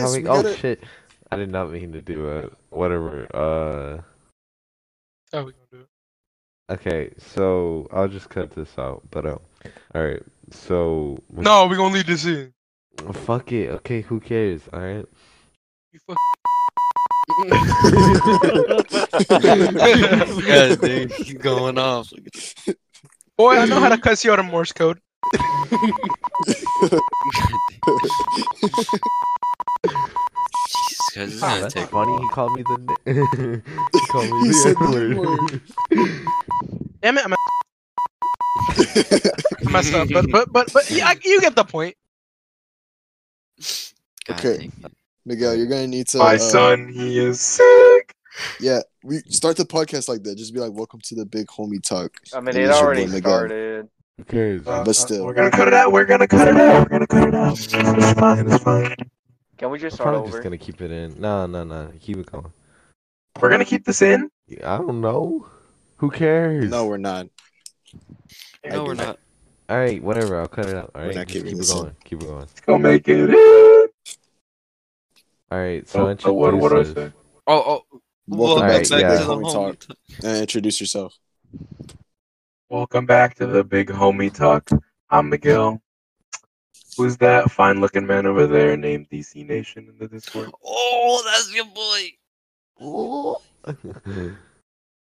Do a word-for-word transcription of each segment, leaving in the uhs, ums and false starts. How we, we oh gotta... shit! I did not mean to do a whatever. Uh. Oh, we gonna do it. Okay, so I'll just cut this out. But um, all right. So. We... No, we gonna leave this in. Oh, fuck it. Okay, who cares? All right. You fuck. Yeah, dude, you going off? Boy, I know how to cuss you out of Morse code. Jesus, oh, that's take funny. Off. He called me the. He called me he the word. Damn it! I'm. A... I messed up, but but but but yeah, you get the point. God, okay, Miguel, you're gonna need to. My uh, son, he is sick. Yeah, we start the podcast like that. Just be like, "Welcome to the Big Homie Talk." I mean, and it already started. Okay, uh, but still, we're gonna cut it out. We're gonna cut it out. We're gonna cut it out. It's fine. It's fine. Can we just start over? I'm just gonna keep it in. No, no, no. Keep it going. We're gonna keep this in. I don't know. Who cares? No, we're not. No, we're not. All right, whatever. I'll cut it out. All right, keep it going. Keep it going. Let's go make it in. All right. So oh, what? What I say? Oh, oh. Welcome back to the Homie Talk. Introduce yourself. Welcome back to the Big Homie Talk. I'm Miguel. Who's that fine-looking man over there named D C Nation in the Discord? Oh, that's your boy. Oh.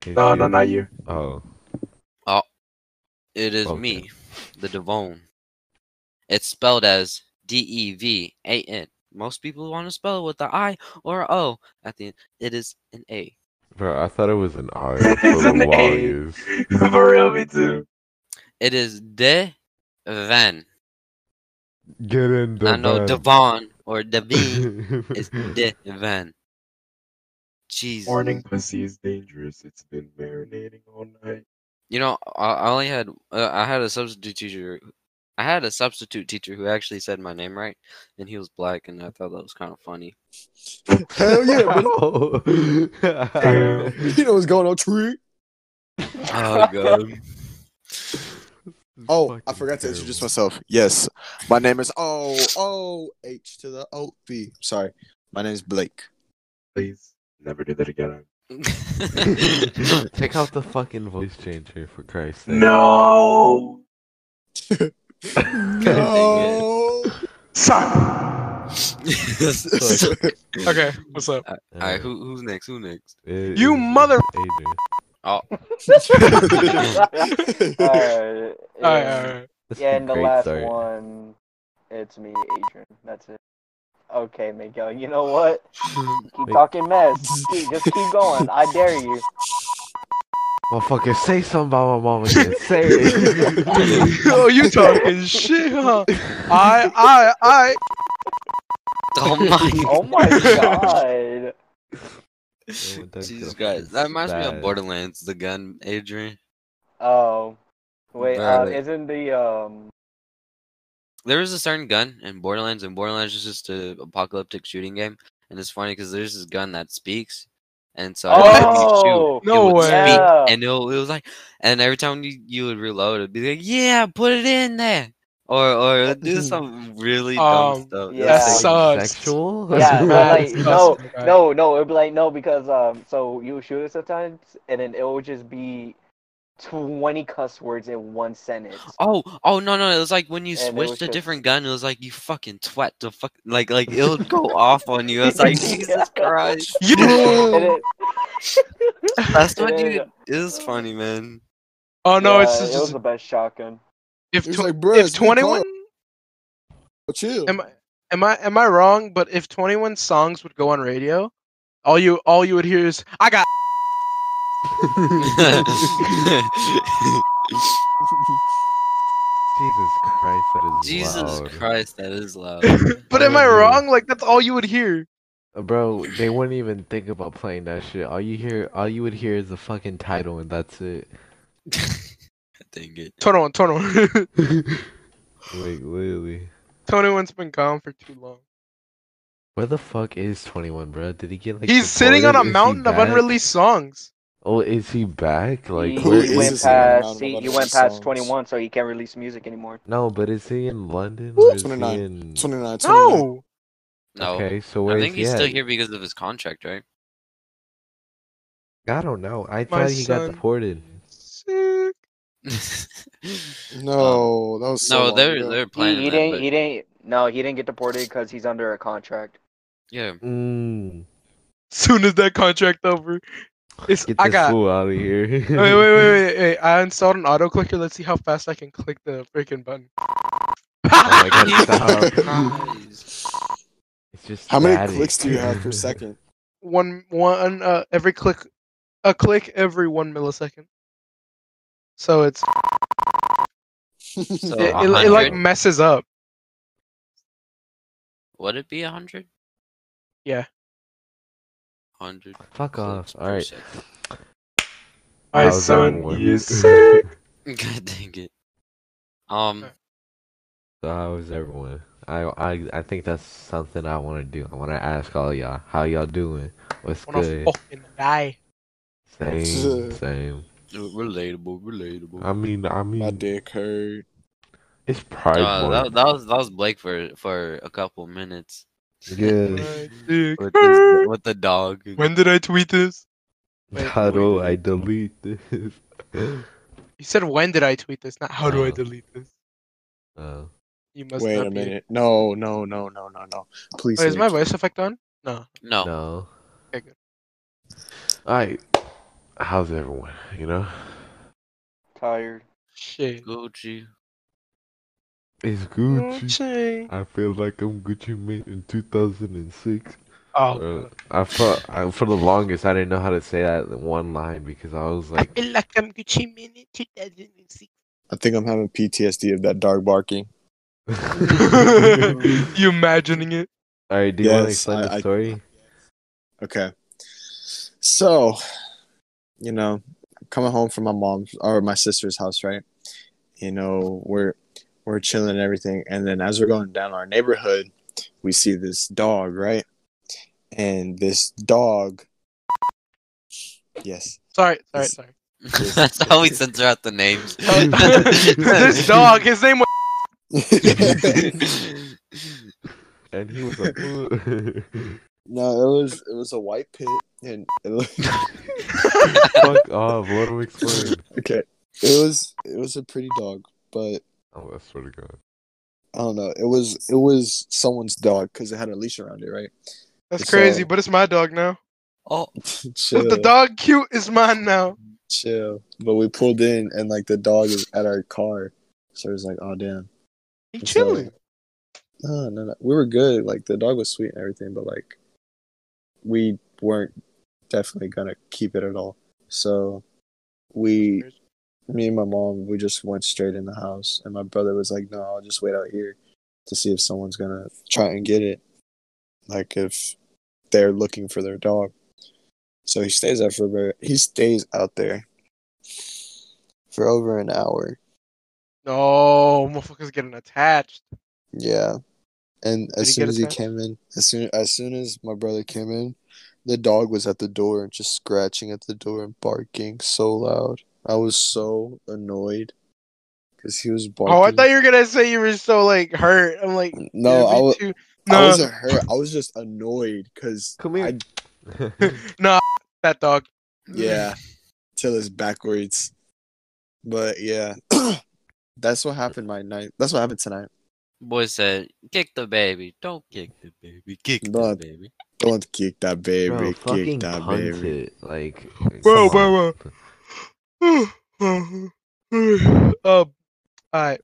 No, no, not you. Oh. Oh. It is okay. Me, the Devon. It's spelled as D E V A N. Most people want to spell it with an I or an O at the end. It is an A. Bro, I thought it was an I. It's an A. For real, me too. It is Devon. Get in, Devon. I know Devon or Devon is Devon. Jesus. Morning pussy is dangerous. It's been marinating all night. You know, I only had uh, I had a substitute teacher. I had a substitute teacher who actually said my name right, and he was black, and I thought that was kind of funny. Hell yeah, bro! You know what's going on, Tweet? Oh, God. Oh, I forgot terrible. to introduce myself. Yes, my name is O O H to the O B. Sorry, my name is Blake. Please, never do that again. Take out the fucking voice changer, for Christ's sake. No! No. Okay, what's up? Uh, all right, who, who's next? Who next? It, you mother. Adrian. Oh. All right. All right. Yeah, and the last start. one, it's me, Adrian. That's it. Okay, Miguel. You know what? Keep Wait. talking mess. Keep, just keep going. I dare you. Motherfucker, say something about my mama. Say it. Yo, you talking shit, huh? I, I, I. Oh my. Oh my God. Jesus Christ. That reminds bad. me of Borderlands, the gun, Adrian. Oh. Wait, uh, isn't the, um... There is a certain gun in Borderlands, and Borderlands is just an apocalyptic shooting game. And it's funny, because there's this gun that speaks. And so oh, shoot, no it would way. speak, yeah. and it, it was like, and every time you, you would reload, it'd be like, yeah, put it in there, or or do some really um, dumb stuff. Yeah, that sucks. Sexual? Yeah, like, no, no, no. It'd be like no, because um, so you would shoot it sometimes, and then it would just be twenty cuss words in one sentence. Oh, oh no, no. It was like when you and switched a just... different gun, it was like you fucking twat to fuck, like like it would go off on you. It's like Jesus Christ. You. That's what you. It is funny, man. Oh no, yeah, it's just it was the best shotgun. If tw like, if twenty-one, chill. Am I am I am I wrong? But if twenty-one songs would go on radio, all you all you would hear is I got. Jesus Christ, that is Jesus loud. Jesus Christ, that is loud. But am I wrong? Like that's all you would hear. Bro, they wouldn't even think about playing that shit. All you hear, all you would hear is the fucking title, and that's it. Dang it. Turn on, turn on. Like literally. twenty-one's been gone for too long. Where the fuck is twenty-one, bro? Did he get like? He's sitting on a mountain of unreleased songs. Oh, is he back? Like, he, where he is went past. He, you went past songs. twenty-one, so he can't release music anymore. No, but is he in London? Or is twenty-nine. He in... twenty-nine. twenty-nine. No. No. Okay, so where I think is he he's at? Still here because of his contract, right? I don't know. I My thought he son. got deported. Sick. No, um, that was so no. They're they're playing. He, he that, didn't. But... He didn't. No, he didn't get deported because he's under a contract. Yeah. Mm. Soon as that contract over, it's get this I got fool out of here. wait, wait, wait, wait, wait! I installed an auto clicker. Let's see how fast I can click the freaking button. Oh my god! Stop. It's just how static. Many clicks do you have per second? One, one. Uh, every click, a click every one millisecond. So it's so it, it, it like messes up. Would it be a hundred? Yeah. Hundred. Fuck off! All right. My son is sick. God dang it. Um. So how is everyone? I I I think that's something I want to do. I want to ask all y'all, how y'all doing? What's I wanna good? Fucking die. Same, same. Relatable, relatable. I mean, I mean, my dick hurt. It's pride. Uh, that, that was that was Blake for for a couple minutes. Yeah. with, this, with the dog. When did I tweet this? Wait, how do wait. I delete this? You said when did I tweet this, not how oh. do I delete this. Oh. You must Wait a minute! Be... No, no, no, no, no, no! Please. Wait, is my voice effect on? No. No. No. Okay, good. All right. How's everyone? You know. Tired. Shit. Gucci. It's Gucci. Gucci. I feel like I'm Gucci Mane in two thousand six. Oh. Uh, I felt I, for the longest I didn't know how to say that one line because I was like. I feel like I'm Gucci Mane in two thousand six. I think I'm having P T S D of that dog barking. You imagining it? All right, do you yes, want to explain I, the story? I, okay. So, you know, coming home from my mom's or my sister's house, right? You know, we're we're chilling and everything, and then as we're going down our neighborhood, we see this dog, right? And this dog, yes. Sorry, sorry, this, sorry. This, That's how we censor out the names. This dog, his name was. And he was like, no, it was it was a white pit, and it looked... Fuck off! What do we explain? Okay, it was it was a pretty dog, but oh, I swear to God, I don't know. It was it was someone's dog because it had a leash around it, right? That's it's crazy, all... but it's my dog now. Oh, chill. If the dog cute, it's mine now. Chill. But we pulled in, and like the dog is at our car, so it was like, oh damn. He chilling. So, no, no, no. We were good. Like, the dog was sweet and everything, but, like, we weren't definitely gonna keep it at all. So, we, me and my mom, we just went straight in the house. And my brother was like, no, I'll just wait out here to see if someone's gonna try and get it. Like, if they're looking for their dog. So, he stays out for a bit. He stays out there for over an hour. No, motherfucker's getting attached. Yeah, and as soon as he came in, as soon as soon as my brother came in, the dog was at the door, just scratching at the door and barking so loud. I was so annoyed because he was barking. Oh, I thought you were gonna say you were so like hurt. I'm like, no, I was, too... no. I wasn't hurt. I was just annoyed because come here. I... no, that dog. Yeah, till it's backwards. But yeah. That's what happened my night. That's what happened tonight. Boy said, "Kick the baby. Don't kick the baby. Kick the baby. Don't kick that baby. Bro, kick that baby." It. Like, bro, bro, bro. um, all right. All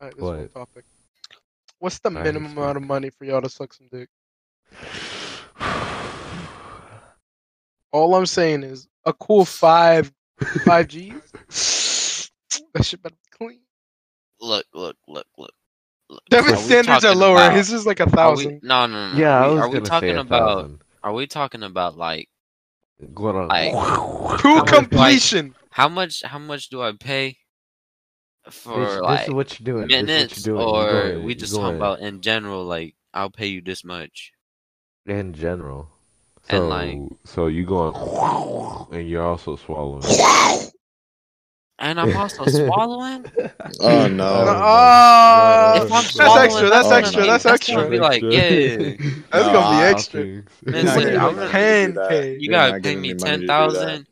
right. This what? Is my topic. What's the all minimum right, amount of money for y'all to suck some dick? All I'm saying is a cool five, five G's. That shit better be clean. Look, look, look, look. look. Devin's standards are lower. About, his is like a thousand. We, no, no, no. Yeah, are we, I was are we talking about? Thousand. Are we talking about like, like to completion? Much, like, how much? How much do I pay for this, like this is what you're doing. Minutes? This is what you're doing. Or you're we just going. Talking about in general? Like, I'll pay you this much. In general. So, and like, so you going, and you're also swallowing. and I'm also swallowing. Oh no! Uh, if I'm that's swallowing, extra. That's extra. That's, that's extra. Gonna be like, yeah. That's no, gonna be extra. Man, listen, I'm gonna pancake. You gotta pay me ten thousand.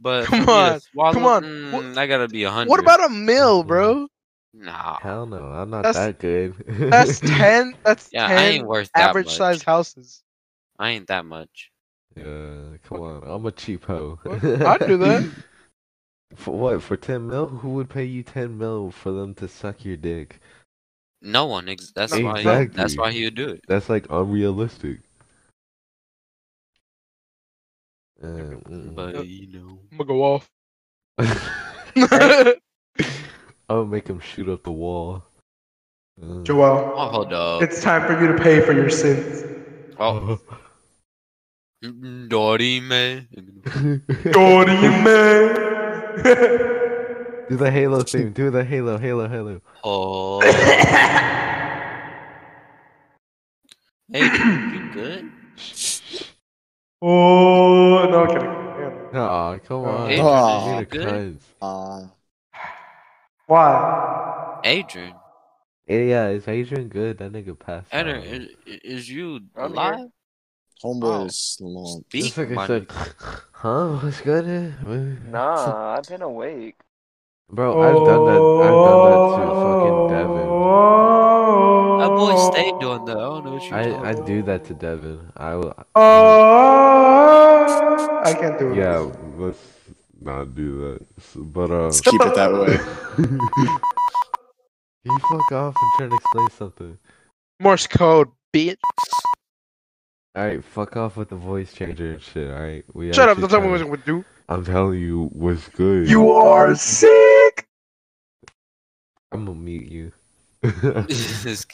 But come on, swallow, come on. Mm, what, I gotta be a hundred. What about a meal, bro? Nah, hell no, I'm not that's, that good. That's ten. That's yeah, ten. I ain't worth that average much. Size houses. I ain't that much. Yeah, come what? on, I'm a cheap hoe. I'd do that. For what? For ten mil? Who would pay you ten mil for them to suck your dick? No one. That's exactly. why. He, that's why he would do it. That's like unrealistic. Uh, but you know, I'm gonna go off. I'll make him shoot up the wall. Uh, Joel, oh, hold up. It's time for you to pay for your sins. Oh, Dory man, Dory man. Do the Halo thing. Do the Halo, Halo, Halo. Oh. Hey, you good? Oh no! I'm kidding. Aw, yeah. Come on. Adrian, is good? Uh, Why? Adrian. Yeah, is Adrian good? That nigga passed. Adrian, is, is you alive? Homeboy is long. This nigga said, "Huh? What's good?" Nah, I've been awake. Bro, I've done that. I've done that to fucking Devin. That boy stayed doing that. I don't know what you're talking about. I do that to Devin. I will. Uh, I can't do it. Yeah, this. Let's not do that. But uh, let's keep it that way. You fuck off and try to explain something. Morse code, bitch. All right, fuck off with the voice changer and shit. All right, we. Shut up! That's not what we would do. I'm telling you, what's good? You are sick. I'm gonna mute you.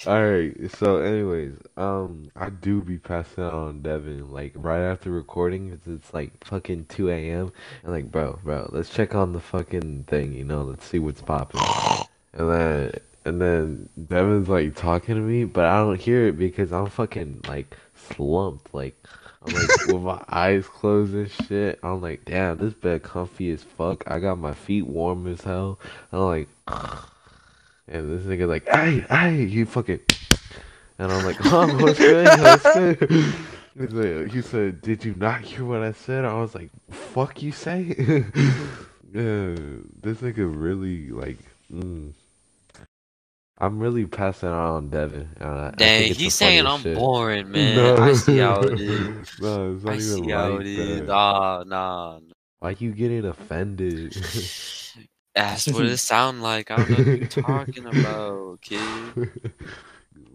Alright, so anyways, um, I do be passing out on Devin, like, right after recording, because it's, like, fucking two a.m., and, like, bro, bro, let's check on the fucking thing, you know, let's see what's popping. And then, and then, Devin's, like, talking to me, but I don't hear it because I'm fucking, like, slumped, like, I'm, like, with my eyes closed and shit, I'm, like, damn, this bed comfy as fuck, I got my feet warm as hell, and I'm, like, and this nigga like, ay, ay, you fucking. And I'm like, oh, what's good? What's good? He's like, he said, did you not hear what I said? I was like, fuck you say? Yeah, this nigga really, like, mm. I'm really passing out on Devin. I, Dang, I he's saying I'm shit. boring, man. No. I see how it is. No, it's not I even see how like it that. is. Nah, nah. Why you getting offended? That's what it sound like. I don't know what you're talking about, kid.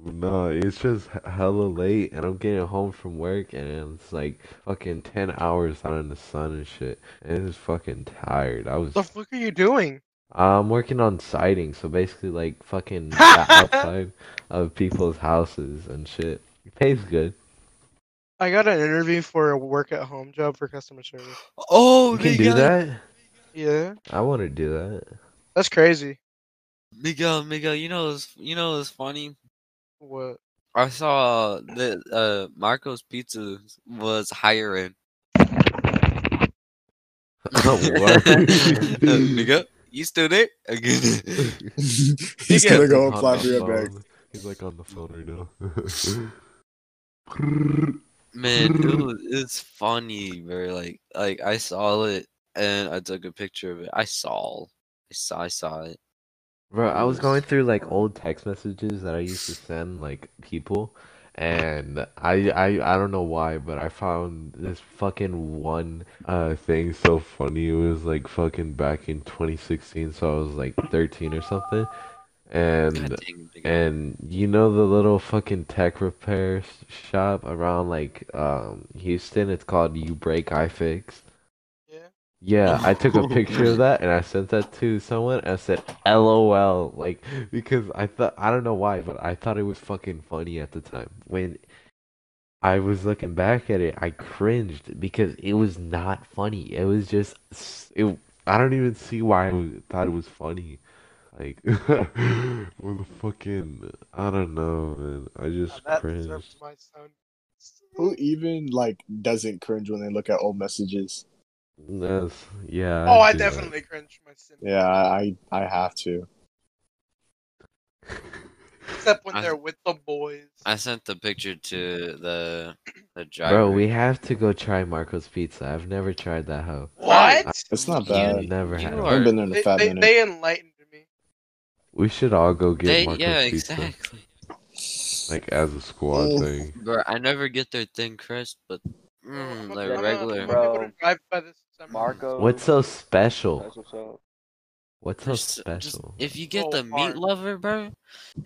No, it's just hella late, and I'm getting home from work, and it's like fucking ten hours out in the sun and shit. And it's fucking tired. I was. What the fuck are you doing? I'm working on siding, so basically like fucking outside of people's houses and shit. It pays good. I got an interview for a work at home job for customer service. Oh, you can do that. Yeah, I want to do that. That's crazy, Miguel. Miguel, you know, it's, you know, it's funny. What I saw uh, that uh, Marco's Pizza was hiring. Oh, what? uh, Miguel, you still there? He's gonna go apply for your bag. He's like on the phone right now. Man, dude, it's funny, bro. Like, like I saw it. And I took a picture of it. I saw, I saw, I saw it. Bro, I was going through like old text messages that I used to send like people, and I, I, I don't know why, but I found this fucking one uh thing so funny. It was like fucking back in twenty sixteen, so I was like thirteen or something, and and you know the little fucking tech repair shop around like um Houston. It's called You Break, I Fixed. Yeah, I took a picture of that and I sent that to someone and I said L O L, like, because I thought, I don't know why, but I thought it was fucking funny at the time. When I was looking back at it, I cringed because it was not funny. It was just, it, I don't even see why I thought it was funny. Like, what the fucking, I don't know, man. I just yeah, cringed. Who even, like, doesn't cringe when they look at old messages? That's, yeah. Oh, I, I definitely that. cringe my Sims. Yeah, I I have to. Except when I, they're with the boys. I sent the picture to the the driver. Bro, we have to go try Marco's Pizza. I've never tried that hoe. What? I, it's not bad. You, never you had. Are, I haven't been there in a fat minute. They enlightened me. We should all go get they, Marco's yeah, Pizza. Yeah, exactly. Like as a squad oh. thing. Bro, I never get their thin crust, but mm, like no, regular. Bro, Marco. What's so special? What's up. What's so just, special? Just, if you get so the hard. meat lover, bro,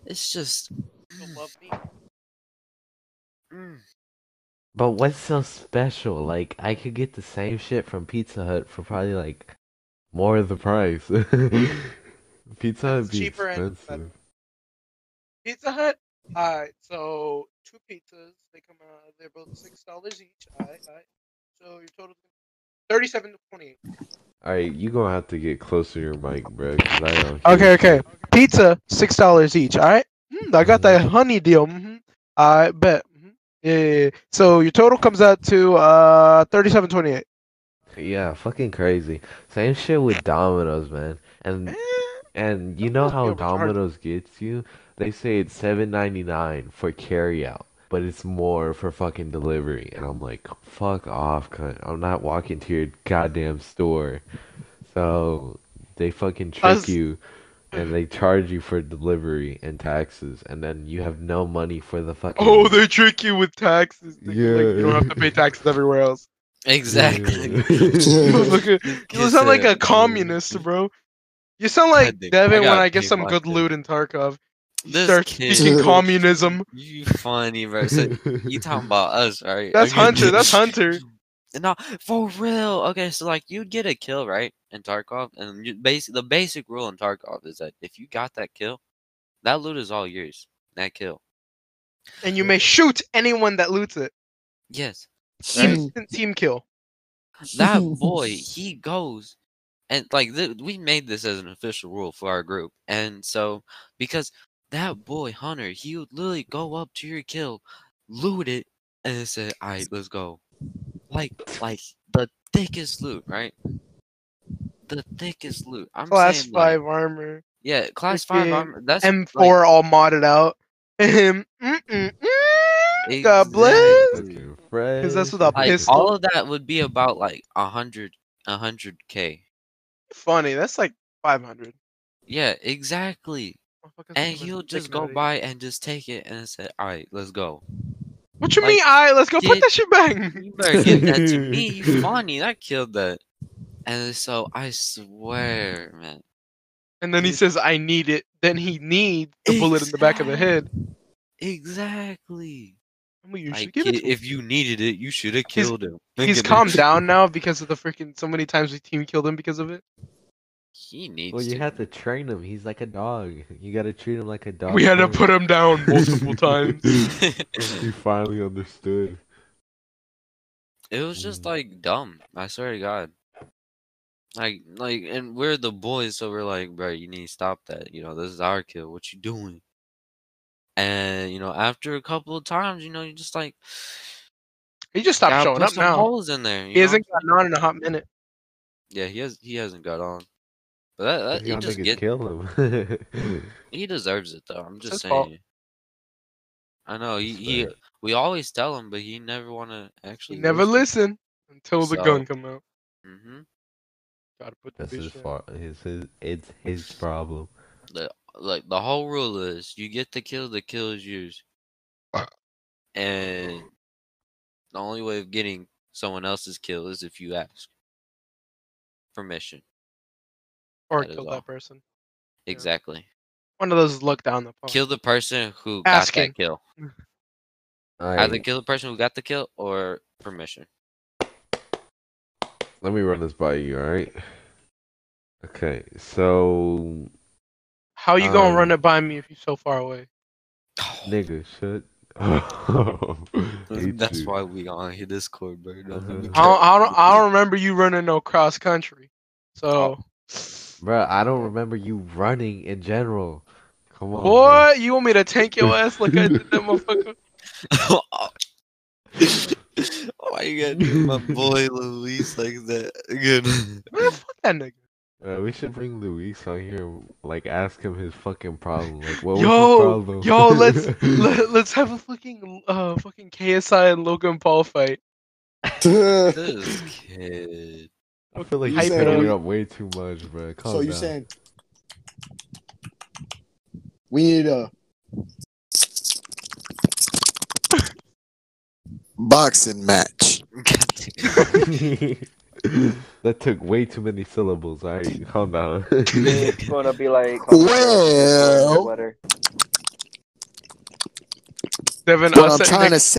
it's just. Mm. Love meat. Mm. But what's so special? Like, I could get the same shit from Pizza Hut for probably like more of the price. Pizza Hut be cheaper expensive. And Pizza Hut. All right, so two pizzas. They come out. They're both six dollars each. All right, all right. So your total. Thirty-seven to twenty-eight. All right, you gonna have to get closer to your mic, bro. Cause I don't okay, okay. Pizza, six dollars each. All right. Mm, I got that honey deal. Mm-hmm. I bet. Mm-hmm. Yeah, yeah, yeah. So your total comes out to uh thirty-seven twenty-eight. Yeah, fucking crazy. Same shit with Domino's, man. And and you know how Domino's gets you? They say it's seven ninety-nine for carryout. But it's more for fucking delivery, and I'm like, fuck off, cunt. I'm not walking to your goddamn store. So they fucking trick was... you, and they charge you for delivery and taxes, and then you have no money for the fucking. Oh, they trick you with taxes. They, yeah, like, you don't have to pay taxes everywhere else. Exactly. you, look, you sound like a communist, bro. You sound like I Devin I when I get some good loot in Tarkov. This Start kid. Teaching communism. You funny, bro. So you talking about us, right? That's okay. Hunter. That's Hunter. No, for real. Okay, so like you get a kill, right, in Tarkov, and you basic the basic rule in Tarkov is that if you got that kill, that loot is all yours. That kill. And you may shoot anyone that loots it. Yes. Right? Instant team kill. That boy, he goes. And like th- we made this as an official rule for our group, and so because. That boy, Hunter, he would literally go up to your kill, loot it, and then say, all right, let's go. Like, like the thickest loot, right? The thickest loot. I'm class saying, five like, armor. Yeah, class five armor. That's M four like, all modded out. Mm-mm, mm-mm. Exactly. God bless. Because that's with a like, pistol. All of that would be about like one hundred, one hundred K. Funny, that's like five hundred. Yeah, exactly. And he'll just go by and just take it and say, all right, let's go. What you like, mean, all right, let's go get, put that shit back? You better give that to me. You funny. I killed that. And so I swear, man. And then he says, I need it. Then he needs the exactly. bullet in the back of the head. Exactly. I mean, you should like, give it to if him. You needed it, you should have killed he's, him. Think he's calmed it. Down now because of the freaking so many times we team killed him because of it. He needs well, you to. Have to train him. He's like a dog. You gotta treat him like a dog. We had to put him down multiple times. He finally understood. It was just like dumb. I swear to God. Like, like, and we're the boys, so we're like, bro, you need to stop that. You know, this is our kill. What you doing? And you know, after a couple of times, you know, you just like he just stopped showing put up some now. Holes in there. He know? Hasn't gotten on in a hot minute. Yeah, he has. He hasn't got on. But that, that, he just get kill him. He deserves it though. I'm just saying. Fault. I know he, he. We always tell him, but he never want to actually. He never listen, listen until so, the gun come out. Mm-hmm. Gotta put the his fault. His, his, it's his problem. The, like the whole rule is, you get the kill. The kill is yours. And the only way of getting someone else's kill is if you ask permission. Or that kill that all. Person. Exactly. Yeah. One of those look down the phone. Kill the person who Asking. Got that kill. Right. Either kill the person who got the kill or permission. Let me run this by you, alright? Okay, so... How you um, gonna run it by me if you're so far away? Nigga, shut That's you. Why we on here Discord, bro. Uh-huh. I, don't, I, don't, I don't remember you running no cross-country. So... Oh. Bro, I don't remember you running in general. Come on. What? Bro. You want me to tank your ass like I did that motherfucker? Why you gotta do my boy Luis like that? Good. Man, fuck that nigga. Uh, we should bring Luis on here, like ask him his fucking problem. Like, what yo, was his problem? Yo, let's let, let's have a fucking uh fucking K S I and Logan Paul fight. This kid. I feel like you're hyping up way too much, bro. Calm so you're down. Saying we need a boxing match. That took way too many syllables. All right, calm down. It's gonna be like well. Water. Devin, what I'm trying to say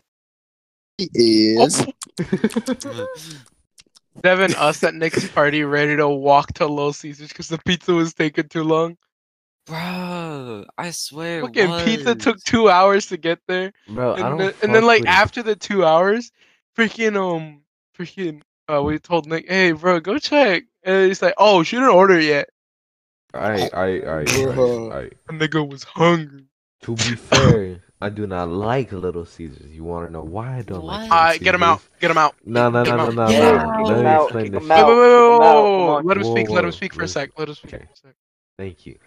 is Devin, us at Nick's party ready to walk to Lil Caesar's because the pizza was taking too long. Bro, I swear. Fucking was. Pizza took two hours to get there. Bro, and I don't. The, and then like with... after the two hours, freaking um, freaking. Uh, we told Nick, hey, bro, go check. And he's like, oh, she didn't order yet. Alright, alright, alright, alright. And the girl was hungry. To be fair, I do not like Little Caesars. You want to know why I don't what? like Little Alright, get him out. Get him out. No, no, no, no, no. Let me explain this. Wait, wait, wait, wait. Let him speak. Let him speak for a sec. Let him speak for a sec. Thank you.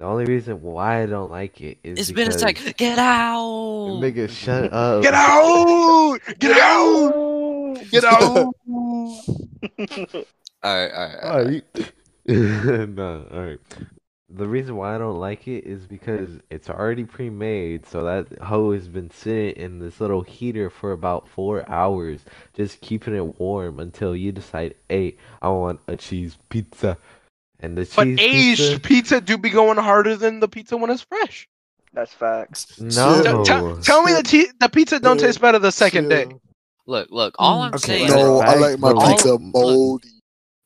The only reason why I don't like it is it's because... It's been a sec. Get out! Nigga, shut up. Get out! Get out! Get out! All right, all right, no, all right. The reason why I don't like it is because it's already pre-made, so that hoe has been sitting in this little heater for about four hours, just keeping it warm until you decide, hey, I want a cheese pizza, and the but cheese aged pizza... pizza do be going harder than the pizza when it's fresh. That's facts. No, tell, tell me the t the pizza don't taste better the second day. Look, look, all I'm okay, saying no, is... I like my all, pizza moldy.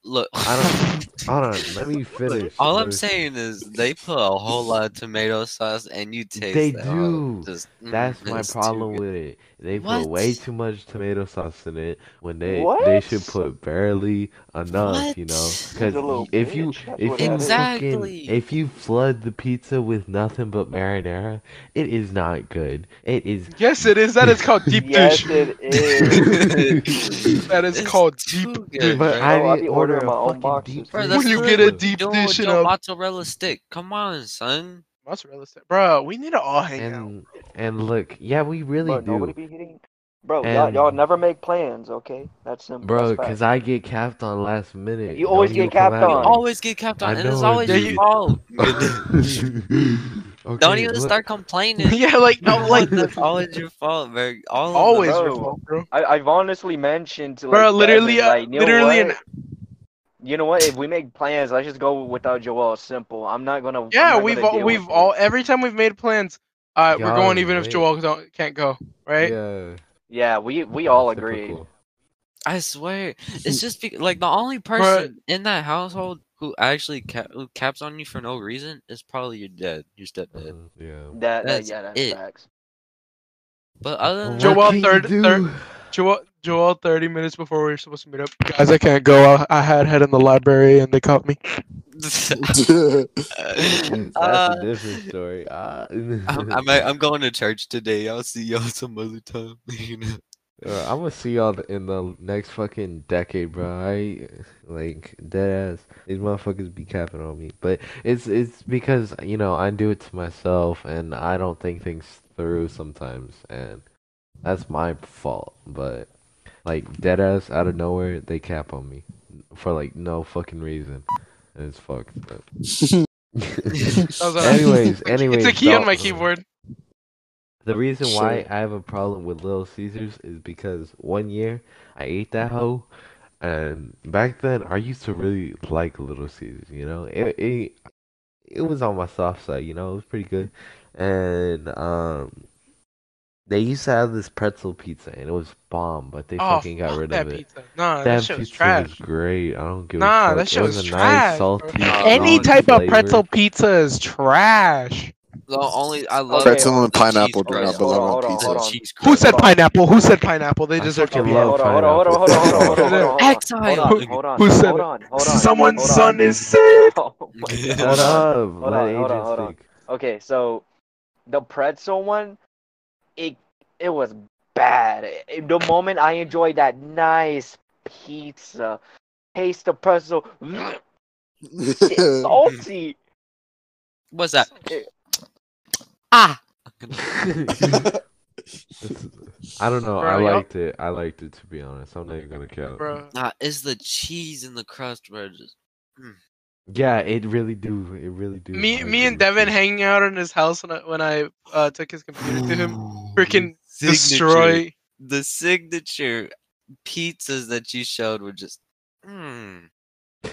Look, look. I don't... Hold on, let me finish. All I'm saying is they put a whole lot of tomato sauce and you taste They that. do. Just, That's mm, my problem with it. They what? put way too much tomato sauce in it when they what? they should put barely enough, what? you know? Because if you... If you, exactly. fucking, if you flood the pizza with nothing but marinara, it is not good. It is... Yes, it is. That is called deep yes, dish. Yes, it is. That is it's called deep good, dish. But I didn't oh, order my own box. Deep dish. When you get a deep yo, dish yo, yo, mozzarella stick. Come on, son. Mozzarella stick. Bro, we need to all hang and, out. And look, yeah, we really bro, do. Nobody be hitting... Bro, y'all never make plans, okay? That's simple. Bro, because I get capped on last minute. You always get capped on. You always get capped on, and it's always your fault. Don't even start complaining. Yeah, like, no, like, that's always your fault, bro. Always your fault, bro. I've honestly mentioned to, bro, literally, literally an... You know what? If we make plans, I just go without Joel. Simple. I'm not gonna. Yeah, we've all, we've all every time we've made plans, uh, we're going even if Joel don't can't go, right? Yeah. Yeah, we we all agree. I swear, it's just be like the only person Bro. in that household who actually ca who caps on you for no reason is probably your dad, your stepdad. Uh, yeah, that that's uh, yeah, that's it. Facts. But other than Joel, third, third, Joel, Joel, thirty minutes before we were supposed to meet up, guys, I can't go. I, I had head in the library and they caught me. That's uh, a different story. Uh, I'm, I'm, I'm going to church today. I'll see y'all some other time. You know? uh, I'm gonna see y'all in the next fucking decade, bro. I like dead ass. These motherfuckers be capping on me, but it's it's because you know I do it to myself and I don't think things through sometimes, and that's my fault. But like dead ass out of nowhere, they cap on me for like no fucking reason. It's fucked up. anyways, anyways. It's a key on my keyboard. The reason why I have a problem with Little Caesars is because one year I ate that hoe, and back then I used to really like Little Caesars. You know, it it, it was on my soft side. You know, it was pretty good, and um. They used to have this pretzel pizza, and it was bomb, but they oh, fucking got rid of it. Pizza. Nah, that, that shit was pizza trash. Was great. I don't give nah, a fuck. Nah, that shit it was, was trash. Nice, any type flavor. Of pretzel pizza is trash. The only I love pretzel and pineapple do not belong on pizza. Who said pineapple? Who said pineapple? They deserve to be. Hold on, hold on, hold on, hold on, hold on. Who said it? Someone's son is sick. Hold up. Hold on, hold on. Okay, so the pretzel one. It it was bad. The moment I enjoy that nice pizza, taste the pretzel, it's salty. What's that? Ah! I don't know. Bro, I liked yo. it. I liked it, to be honest. I'm not even gonna count. Bro. Nah, it's the cheese in the crust, bro. Just, mm. Yeah, it really do. It really do. Me, me, and Devin hanging out in his house when I when I uh, took his computer to him. Freaking destroy the signature pizzas that you showed were just. Mm. mm.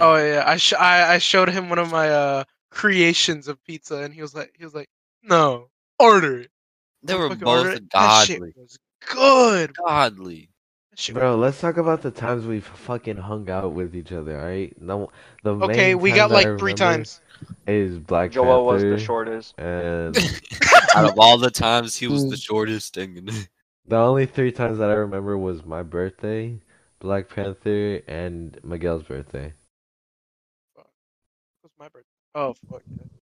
Oh yeah, I, sh I I showed him one of my uh creations of pizza, and he was like, he was like, no, order it. They were both godly. That shit was good. Godly. Bro, let's talk about the times we've fucking hung out with each other, alright? No, the okay, we got like three times. Is Black Panther. Joel was the shortest. And out of all the times, he was the shortest. The only three times that I remember was my birthday, Black Panther, and Miguel's birthday. Fuck. It was my birthday. Oh, fuck.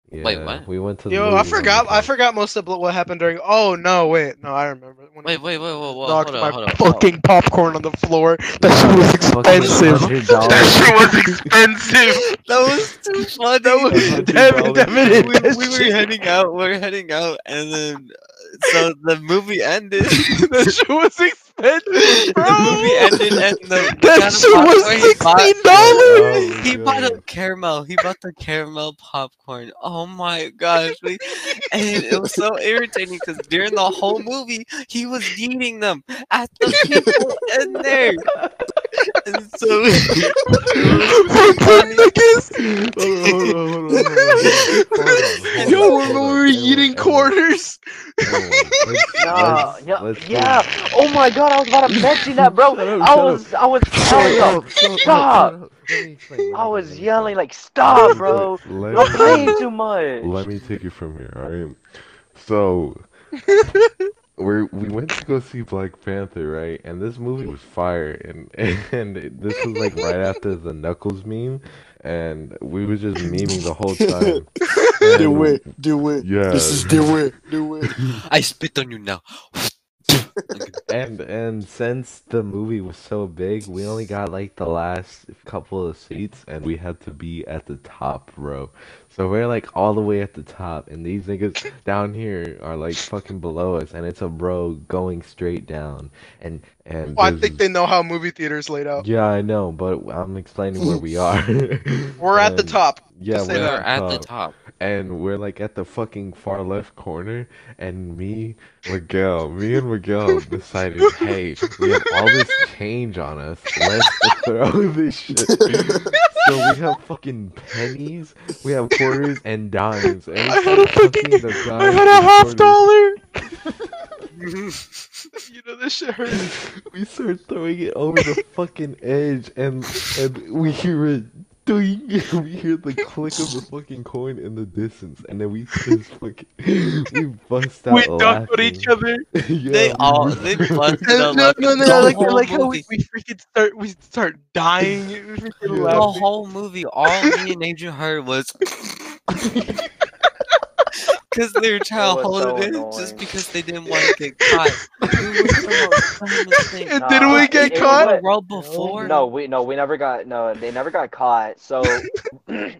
Yeah, wait, what? We went to Yo, I forgot. I forgot most of what happened during. Oh no, wait, no, I remember. When wait, wait, wait, wait, wait. Knocked my up, fucking up. popcorn on the floor. That shit was expensive. That shit was expensive. That was too funny. That was Devin, Devin, we, we were heading out. We were heading out, and then so the movie ended. That shit was expensive, bro. The movie ended, and the that shit was sixteen dollars. He bought a caramel. He bought the caramel popcorn. Oh. Oh my gosh, and it was so irritating because during the whole movie, he was eating them at the people in there. And so yo, when we were eating quarters. Yeah, oh my god, I was about to mention that, bro. I was, I was, stop. I was yelling like, stop, bro. You're playing too much. Let me take it from here, alright? So, we we went to go see Black Panther, right? And this movie was fire. And, and this was like right after the Knuckles meme. And we were just memeing the whole time. And, do it, do it. Yeah. This is do it, do it. I spit on you now. and and since the movie was so big, we only got like the last couple of seats, and we had to be at the top row. So we're like all the way at the top, and these niggas down here are like fucking below us, and it's a row going straight down. And and oh, I think they know how movie theaters laid out. Yeah, I know, but I'm explaining where we are. We're and, at the top. Yeah, we're at, at the top. And we're like at the fucking far left corner, and me, Miguel, me and Miguel decided, hey, we have all this change on us, let's throw this shit. So we have fucking pennies, we have quarters and dimes. And I had a fucking, I had a half dollar. You know this shit hurts. We start throwing it over the fucking edge, and and we hear it. We hear the click of the fucking coin in the distance, and then we just fucking we bust out. We dunked on each other. Yeah, they all they bust out. No, no, no, no! Like, like how we, we freaking start, we start dying. We freaking yeah. laughing. The whole movie, all me and Adrian heard was because they were trying to hold so it in, just because they didn't want to get caught. We were And nah, didn't we get it, caught? It was, before? No, we no we never got no they never got caught. So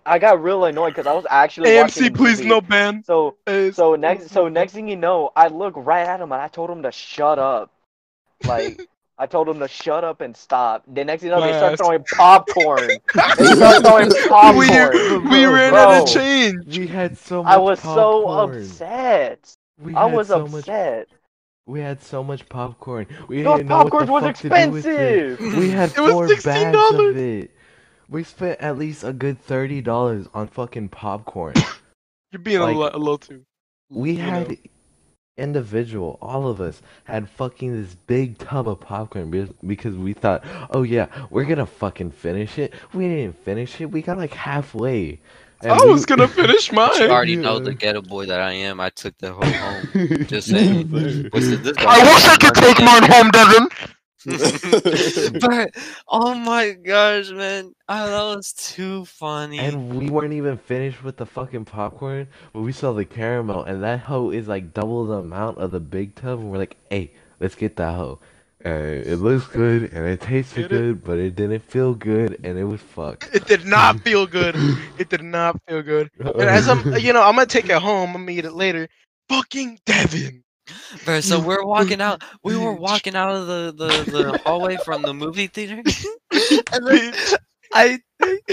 I got real annoyed because I was actually A M C, watching please movie. No ban. So A M C. so next so next thing you know, I look right at him and I told him to shut up. Like I told him to shut up and stop. The next thing you know, they start throwing popcorn. They start throwing popcorn. We, we ran Bro, out of change. We had so much. I was popcorn. so upset. We I was so upset. Much... We had so much popcorn. We Those didn't know popcorn what the was fuck expensive. To do with it. We had it four was bags of it. We spent at least a good thirty dollars on fucking popcorn. You're being like, a, lo a little too. We you had know. individual, all of us had fucking this big tub of popcorn because, because we thought, oh yeah, we're gonna fucking finish it. We didn't finish it. We got like halfway. And I we, was gonna finish mine. I already yeah. know the ghetto boy that I am. I took the whole home. Just saying. This, this I wish I could take mine home, Devin. But oh my gosh, man, oh, that was too funny. And we weren't even finished with the fucking popcorn, but we saw the caramel, and that hoe is like double the amount of the big tub. And we're like, hey, let's get that hoe. And it looks good, and it tasted good, but it didn't feel good, and it was fucked. It did not feel good. It did not feel good. And as I'm, you know, I'm gonna take it home. I'm gonna eat it later. Fucking Devin. Bro, so we're walking out. We were walking out of the, the, the hallway from the movie theater. And then I think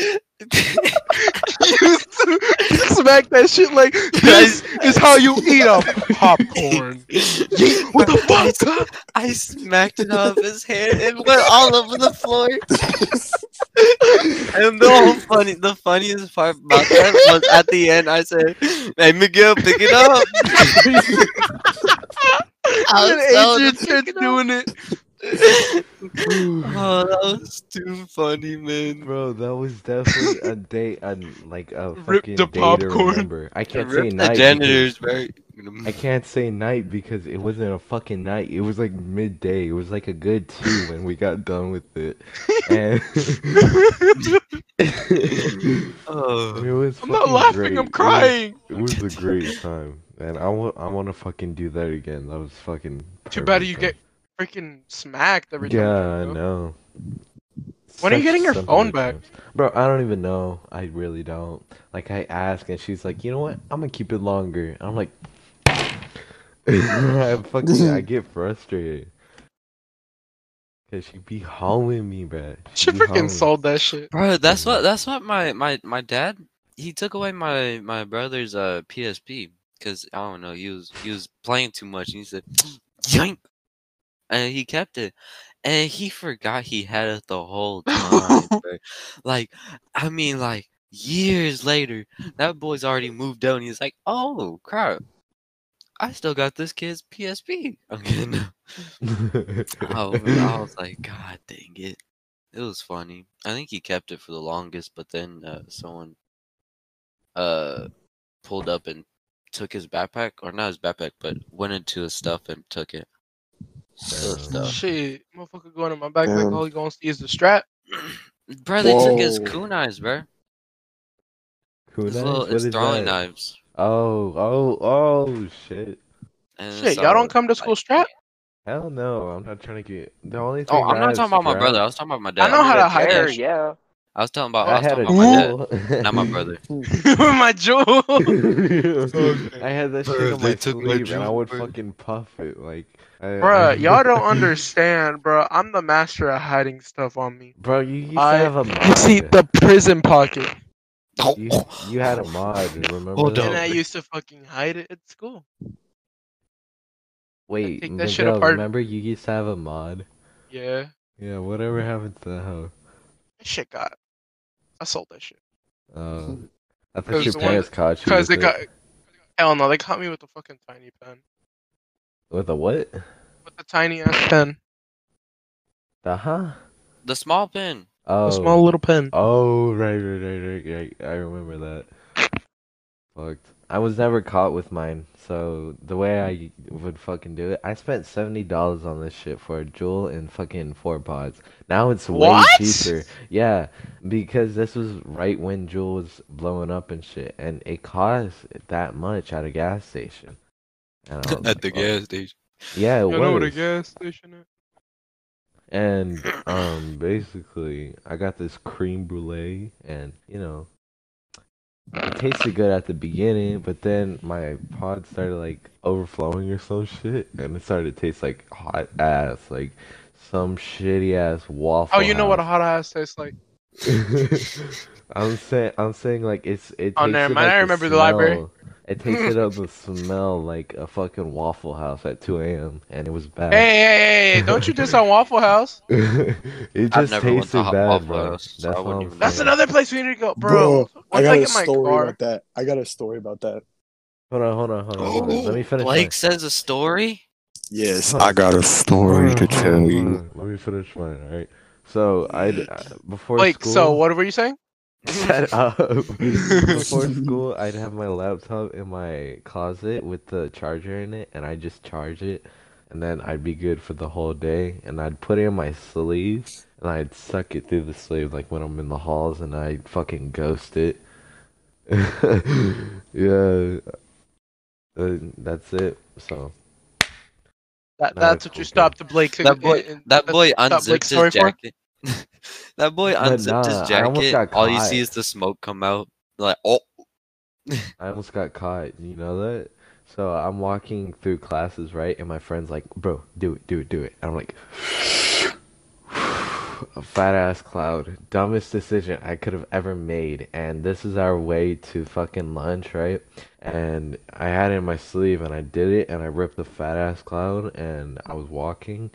smack that shit like, this is how you eat a popcorn. What the fuck? I smacked it off his hand and went all over the floor. And the whole funny, the funniest part about that was at the end. I said, "Hey Miguel, pick it up." I was so doing it. Oh, that was too funny, man. Bro, that was definitely a day, a, like a fucking day popcorn. to remember. I can't say night. The janitors, because, right? I can't say night because it wasn't a fucking night. It was like midday. It was like a good two when we got done with it. And oh, it was I'm not laughing. Great. I'm crying. It was, it was a great time, and I want, I want to fucking do that again. That was fucking. Too bad you time. get. Freaking smacked every time. Yeah, I know. When are you getting your phone back? Bro, I don't even know. I really don't. Like, I ask, and she's like, you know what? I'm gonna keep it longer. And I'm like... I fucking... I get frustrated. Cause she be hollering me, bro. She, she freaking sold that shit. Bro, that's what, that's what my, my, my dad... He took away my, my brother's uh, P S P. Cause, I don't know, he was, he was playing too much. And he said... Yank! And he kept it, and he forgot he had it the whole time. Like, I mean, like years later, that boy's already moved out, and he's like, "Oh crap, I still got this kid's P S P." Again, oh, I was like, "God dang it!" It was funny. I think he kept it for the longest, but then uh, someone uh pulled up and took his backpack, or not his backpack, but went into his stuff and took it. So shit, motherfucker going in my backpack, all you gonna see is the strap. Bro, they Whoa. took his kunais, bro. Kunais? His little, his throwing that? knives. Oh, oh, oh, shit. And shit, y'all don't come to school like, strapped? Hell no, I'm not trying to get... The only thing oh, I'm not talking about my brother, I was talking about my dad. I know I how to hire, yeah. I was talking about, I I was talking about my dad, not my brother. My jewel! I had that shit on my sleeve and I would fucking puff it, like... Bruh, y'all don't understand, bro. I'm the master at hiding stuff on me. Bro, you used I, to have a mod. You see, the prison pocket. You, you had a mod, remember? Hold that? And I used to fucking hide it at school. Wait, take that shit apart. Remember you used to have a mod? Yeah. Yeah, whatever happened to that hoe? That shit got... I sold that shit. Oh. Uh, I thought your parents caught you. Because they got... Hell no, they caught me with a fucking tiny pen. With a what? With a tiny ass pen. The huh? The small pen. Oh. The small little pen. Oh, right, right, right, right, right. I remember that. Fucked. I was never caught with mine, so the way I would fucking do it, I spent seventy dollars on this shit for a jewel and fucking four pods. Now it's way what? cheaper. Yeah, because this was right when jewel was blowing up and shit, and it cost that much at a gas station. At like, the oh. gas station. Yeah, it was. You know what a gas station is? And, um, basically, I got this creme brulee, and, you know, it tasted good at the beginning, but then my pod started, like, overflowing or some shit, and it started to taste like hot ass, like some shitty-ass waffle. Oh, you know house. what a hot ass tastes like? I'm saying, I'm saying, like, it's, it oh, never mind, like I remember the, the library. It tasted up the smell like a fucking Waffle House at two A M and it was bad. Hey, hey, hey! Don't you diss on Waffle House? It just tasted bad, bro. House, that's, so that's another place we need to go, bro. bro I got I a story car? about that. I got a story about that. Hold on, hold on, hold on. Hold on. Oh, let me finish. Blake my... says a story. Yes, I got a story to tell you. Let me finish mine. All right. So I before. Blake, school... so what were you saying? Shut up. Before school, I'd have my laptop in my closet with the charger in it, and I just charge it. and then I'd be good for the whole day, and I'd put it in my sleeve, and I'd suck it through the sleeve, like when I'm in the halls, and I'd fucking ghost it. Yeah, uh, that's it. So that, that's what you stopped the Blake. That boy, and, and, that boy unzipped his jacket. That boy unzipped nah, his jacket. All you see is the smoke come out. Like, oh, I almost got caught. You know that. So I'm walking through classes, right? And my friend's like, bro, do it, do it, do it. And I'm like, a fat ass cloud. Dumbest decision I could have ever made. And this is our way to fucking lunch, right? And I had it in my sleeve and I did it and I ripped the fat ass cloud and I was walking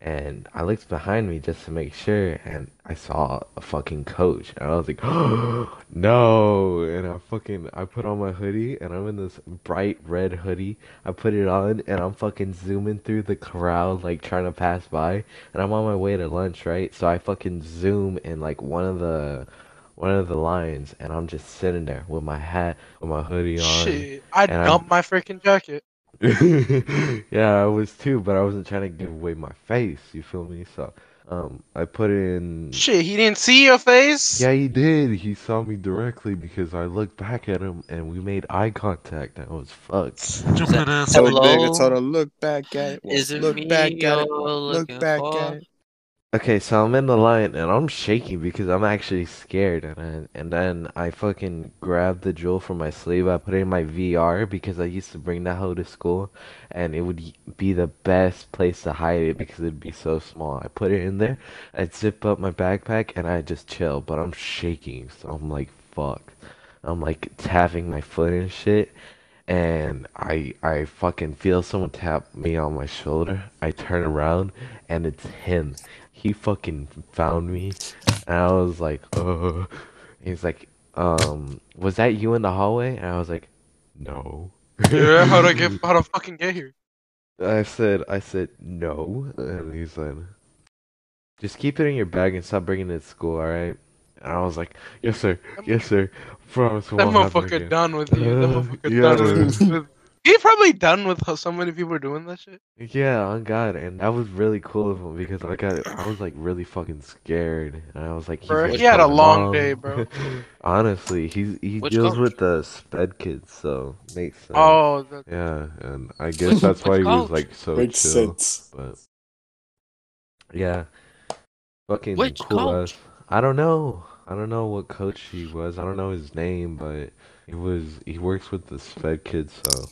and I looked behind me just to make sure and I saw a fucking coach and I was like, oh, no. And I fucking, I put on my hoodie and I'm in this bright red hoodie. I put it on and I'm fucking zooming through the crowd, like trying to pass by, and I'm on my way to lunch, right? So I fucking zoom in like one of the one of the lines and I'm just sitting there with my hat, with my hoodie on. Shit, I dumped I'm... my freaking jacket. Yeah, I was too, but I wasn't trying to give away my face, you feel me? So um I put in shit. He didn't see your face? Yeah, he did. He saw me directly because I looked back at him and we made eye contact and I was fucked. Stupid ass. Hello? Hello? Look back at it. Is it look me back at it. Look back for? At it. Okay, so I'm in the line and I'm shaking because I'm actually scared, and I, and then I fucking grabbed the jewel from my sleeve. I put it in my V R because I used to bring that hoe to school, and it would be the best place to hide it because it'd be so small. I put it in there, I'd zip up my backpack, and I'd just chill. But I'm shaking, so I'm like, fuck. I'm like tapping my foot and shit. And I I fucking feel someone tap me on my shoulder. I turn around and it's him. He fucking found me and I was like, oh. He's like, um, was that you in the hallway? And I was like, no. Yeah, how'd I get how'd I fucking get here? I said I said no, and he said, just keep it in your bag and stop bringing it to school, alright? And I was like, yes sir, yes sir. Promise that motherfucker done with you. That motherfucker yeah, done with you. He's probably done with how so many people are doing that shit. Yeah, on God, and that was really cool of him because I got, I was like really fucking scared, and I was like, bro, he had a long day, bro. Honestly, he's he Which deals college? With the sped kids, so makes sense. Oh, that's... yeah, and I guess that's why he was like so makes chill. Sense. But yeah, fucking Which cool college? Ass. I don't know. I don't know what coach he was. I don't know his name, but he was. He works with the sped kids, so.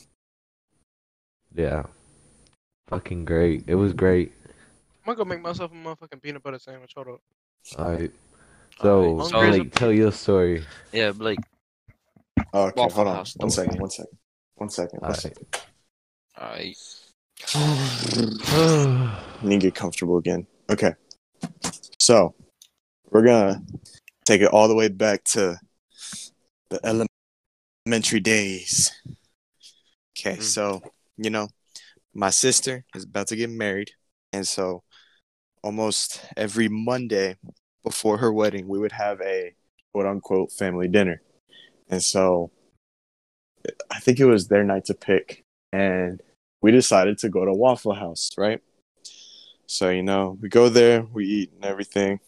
Yeah. Fucking great. It was great. I'm gonna go make myself a motherfucking peanut butter sandwich. Hold up. Alright. So, All right. Blake, tell your story. Yeah, Blake. Oh, okay, hold on. One second, one second. One second. One second. Alright. I need to get comfortable again. Okay. So, we're gonna take it all the way back to the elementary days. Okay, mm-hmm. So... You know, my sister is about to get married, and so almost every Monday before her wedding, we would have a quote-unquote family dinner. And so I think it was their night to pick, and we decided to go to Waffle House, right? So, you know, we go there, we eat and everything.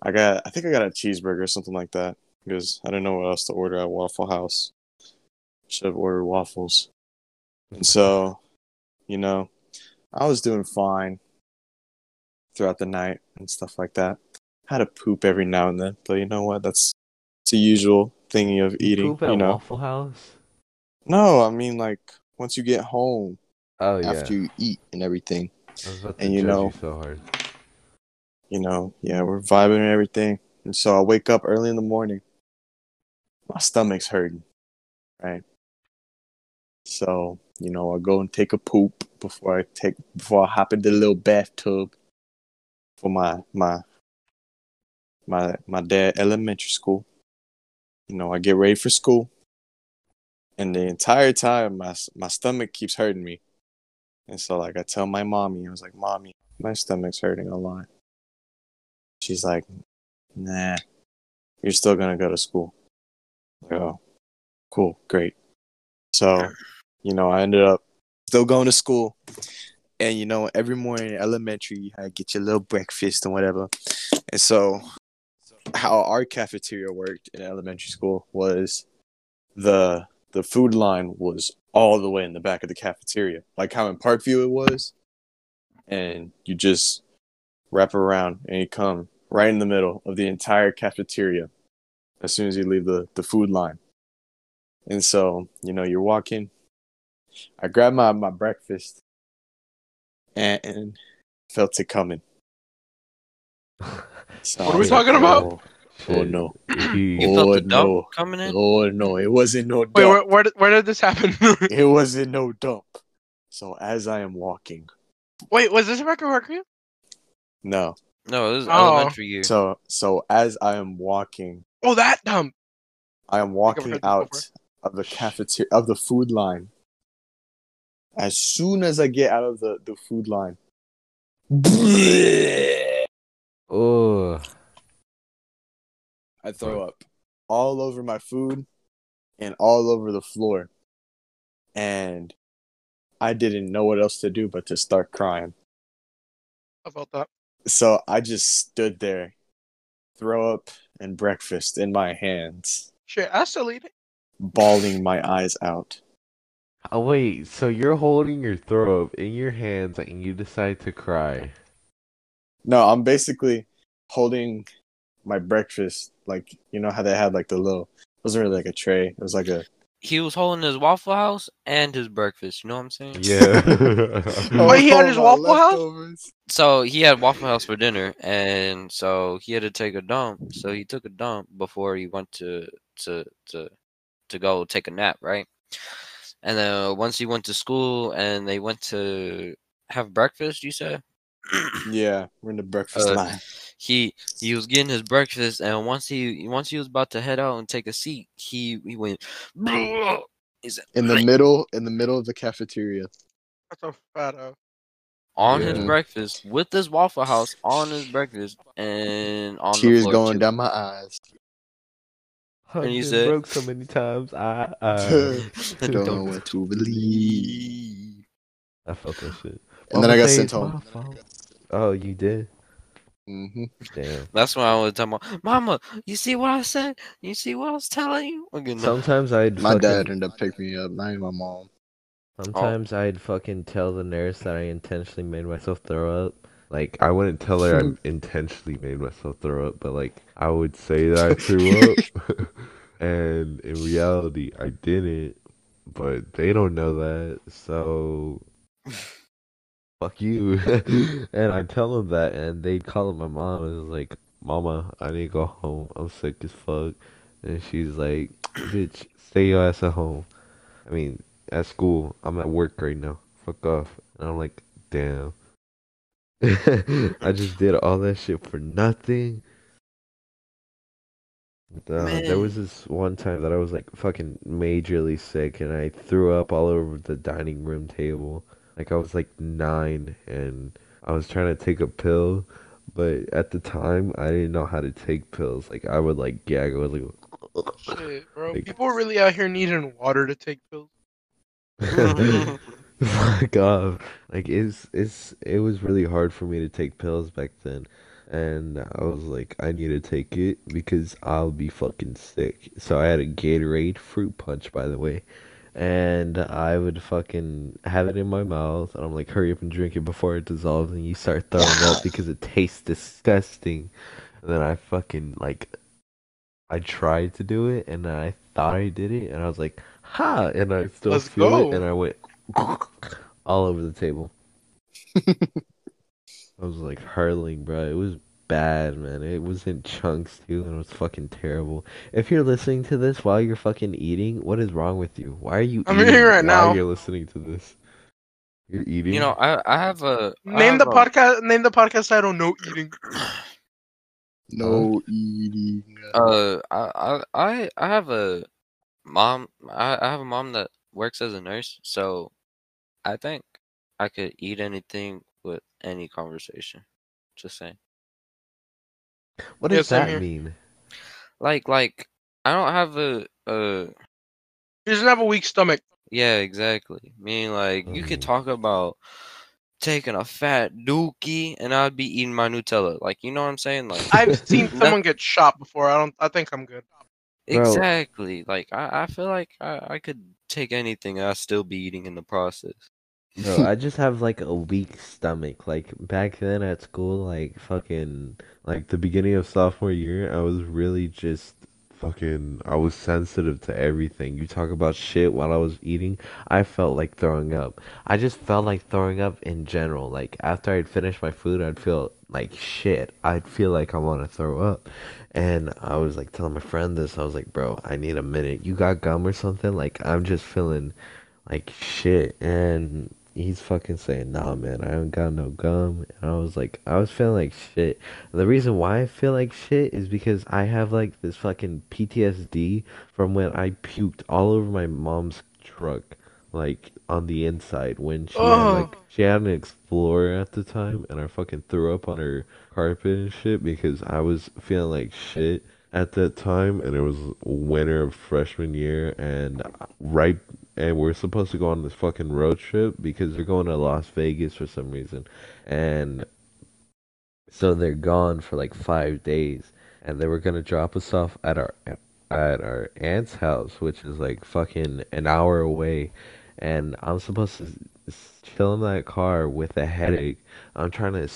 I got, I think I got a cheeseburger or something like that because I didn't know what else to order at Waffle House. Should have ordered waffles. And so, you know, I was doing fine throughout the night and stuff like that. I had to poop every now and then, but you know what? That's it's the usual thing of eating. You poop at you know? Waffle House? No, I mean like once you get home, oh, yeah. After you eat and everything, I was about to and you know, you so hard. You know, yeah, we're vibing and everything. And so I wake up early in the morning. My stomach's hurting, right? So. You know, I go and take a poop before I take before I hop into the little bathtub for my my my my dad elementary school. You know, I get ready for school, and the entire time my my stomach keeps hurting me, and so like I tell my mommy, I was like, "Mommy, my stomach's hurting a lot." She's like, "Nah, you're still gonna go to school." Like, oh, cool, great. So. You know, I ended up still going to school. And, you know, every morning in elementary, you had to get your little breakfast and whatever. And so how our cafeteria worked in elementary school was the the food line was all the way in the back of the cafeteria, like how in Parkview it was. And you just wrap around and you come right in the middle of the entire cafeteria as soon as you leave the, the food line. And so, you know, you're walking. I grabbed my, my breakfast and, and felt it coming. So what are we talking about? Oh, no. You oh, felt the dump no. coming in? Oh, no. It wasn't no dump. Wait, where, where, did, where did this happen? It wasn't no dump. So as I am walking. Wait, was this a record work for you? No. No, this is oh. elementary year. So, so as I am walking. Oh, that dump. I am walking I out of the cafeteria, of the food line. As soon as I get out of the, the food line. Oh. I throw up all over my food and all over the floor. And I didn't know what else to do but to start crying. How about that? So I just stood there, throw up and breakfast in my hands. Shit, I still eat it. Bawling my eyes out. Oh, wait, so you're holding your throw up in your hands and you decide to cry. No, I'm basically holding my breakfast, like, you know how they had like the little, it wasn't really like a tray, it was like a... He was holding his Waffle House and his breakfast, you know what I'm saying? Yeah. oh, Wait, he had his Waffle House? So he had Waffle House for dinner, and so he had to take a dump, so he took a dump before he went to to to, to go take a nap, right? And then once he went to school and they went to have breakfast, you said? Yeah, we're in the breakfast uh, line. He he was getting his breakfast, and once he once he was about to head out and take a seat, he he went in the middle in the middle of the cafeteria. That's a photo. On yeah. his breakfast with his Waffle House on his breakfast and on tears the floor going too. Down my eyes. And you said broke so many times. I, I don't, don't know what to believe. I felt that shit. And then I got sent home. Oh, you did. Mm-hmm. Damn. That's when I was talking about, Mama, you see what I said? You see what I was telling you? Okay, no. Sometimes I'd My fucking... dad ended up picking me up, not even my mom. Sometimes oh. I'd fucking tell the nurse that I intentionally made myself throw up. Like, I wouldn't tell her I intentionally made myself throw up, but like, I would say that I threw up. And in reality, I didn't. But they don't know that, so... Fuck you. And I tell them that, and they'd call up my mom and was like, Mama, I need to go home. I'm sick as fuck. And she's like, bitch, stay your ass at home. I mean, at school. I'm at work right now. Fuck off. And I'm like, damn. I just did all that shit for nothing. Uh, there was this one time that I was like fucking majorly sick, and I threw up all over the dining room table. Like, I was, like, nine, and I was trying to take a pill, but at the time, I didn't know how to take pills. Like, I would, like, gag. I was, like... Shit, bro. Like, people are really out here needing water to take pills. Fuck off. Like, it's, it's, it was really hard for me to take pills back then, and I was, like, I need to take it because I'll be fucking sick. So I had a Gatorade fruit punch, by the way. And I would fucking have it in my mouth, and I'm like, hurry up and drink it before it dissolves, and you start throwing up because it tastes disgusting. And then I fucking, like, I tried to do it, and I thought I did it, and I was like, ha! And I still Let's feel go. It, and I went all over the table. I was, like, hurling, bro. It was bad, man. It was in chunks too, and it was fucking terrible. If you're listening to this while you're fucking eating, what is wrong with you? Why are you I'm eating right while now. You're listening to this? You're eating. You know, I I have a I name have the a... podcast. Name the podcast title. No eating. No eating. Uh, I I I have a mom. I I have a mom that works as a nurse, so I think I could eat anything with any conversation. Just saying. What does yeah, that mean? Like, like, I don't have a, a... He doesn't have a weak stomach. Yeah, exactly. Meaning, like, mm. you could talk about taking a fat dookie and I'd be eating my Nutella. Like, you know what I'm saying? Like, I've seen someone get shot before. I don't. I think I'm good. Exactly. Bro. Like, I, I feel like I, I could take anything and I'd still be eating in the process. Bro, I just have, like, a weak stomach. Like, back then at school, like, fucking, like, the beginning of sophomore year, I was really just fucking, I was sensitive to everything. You talk about shit while I was eating, I felt like throwing up. I just felt like throwing up in general. Like, after I'd finish my food, I'd feel like shit. I'd feel like I want to throw up. And I was, like, telling my friend this. I was like, bro, I need a minute. You got gum or something? Like, I'm just feeling like shit. And he's fucking saying, nah, man, I don't got no gum. And I was like, I was feeling like shit. And the reason why I feel like shit is because I have, like, this fucking P T S D from when I puked all over my mom's truck, like, on the inside. When she, oh. had, like, she had an Explorer at the time, and I fucking threw up on her carpet and shit because I was feeling like shit at that time. And it was winter of freshman year, and right... and we're supposed to go on this fucking road trip because they're going to Las Vegas for some reason. And so they're gone for like five days. And they were going to drop us off at our at our aunt's house, which is like fucking an hour away. And I'm supposed to chill in that car with a headache. I'm trying to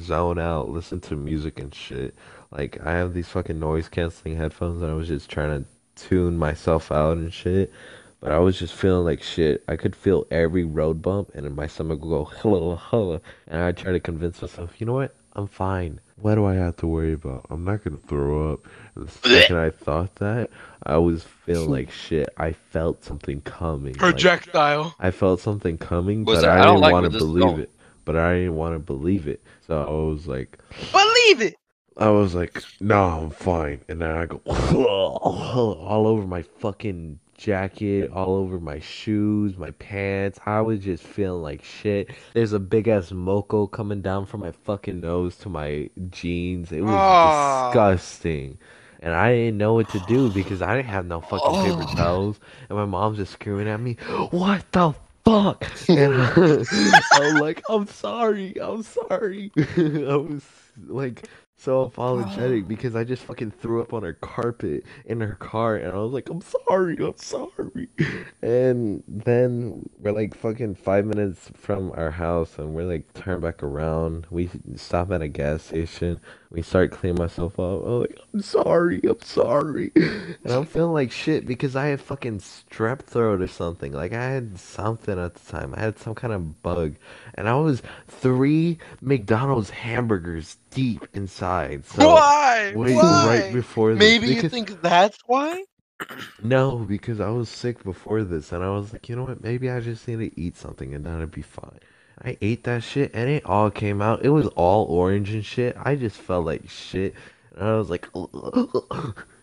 zone out, listen to music and shit. Like, I have these fucking noise-canceling headphones, and I was just trying to tune myself out and shit. But I was just feeling like shit. I could feel every road bump, and my stomach would go, hello, hello. And I try to convince myself, you know what? I'm fine. What do I have to worry about? I'm not going to throw up. And the second I thought that, I was feeling like shit. I felt something coming. Projectile. Like, I felt something coming, but I, I didn't like want to believe going. it. But I didn't want to believe it. So I was like, believe it! I was like, no, nah, I'm fine. And then I go, all over my fucking jacket, all over my shoes, my pants. I was just feeling like shit. There's a big ass moco coming down from my fucking nose to my jeans. It was oh. disgusting. And I didn't know what to do because I didn't have no fucking oh. paper towels. And my mom's just screaming at me, what the fuck? And I, I'm like, I'm sorry, I'm sorry. I was like so apologetic because I just fucking threw up on her carpet in her car, and I was like, I'm sorry, I'm sorry. And then we're like fucking five minutes from our house, and we're like turn back around. We stop at a gas station. We start cleaning myself up. I'm like, I'm sorry, I'm sorry. And I'm feeling like shit because I had fucking strep throat or something. Like, I had something at the time. I had some kind of bug. And I was three McDonald's hamburgers deep inside. So why? Wait, why? Right before this, maybe because... you think that's why? No, because I was sick before this. And I was like, you know what? Maybe I just need to eat something and that'll be fine. I ate that shit, and it all came out. It was all orange and shit. I just felt like shit. And I was like,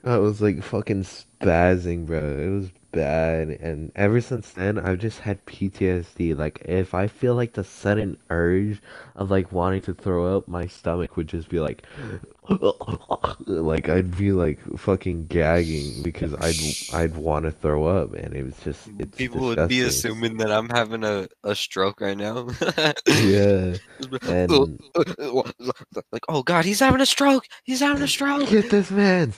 I was like fucking spazzing, bro. It was bad. And ever since then, I've just had P T S D. Like, if I feel like the sudden urge of, like, wanting to throw up, my stomach would just be like, like, I'd be, like, fucking gagging because I'd I'd want to throw up. And it was just, it's people disgusting. Would be assuming that I'm having a, a stroke right now. Yeah. And like, oh, God, he's having a stroke. He's having a stroke. Get this man.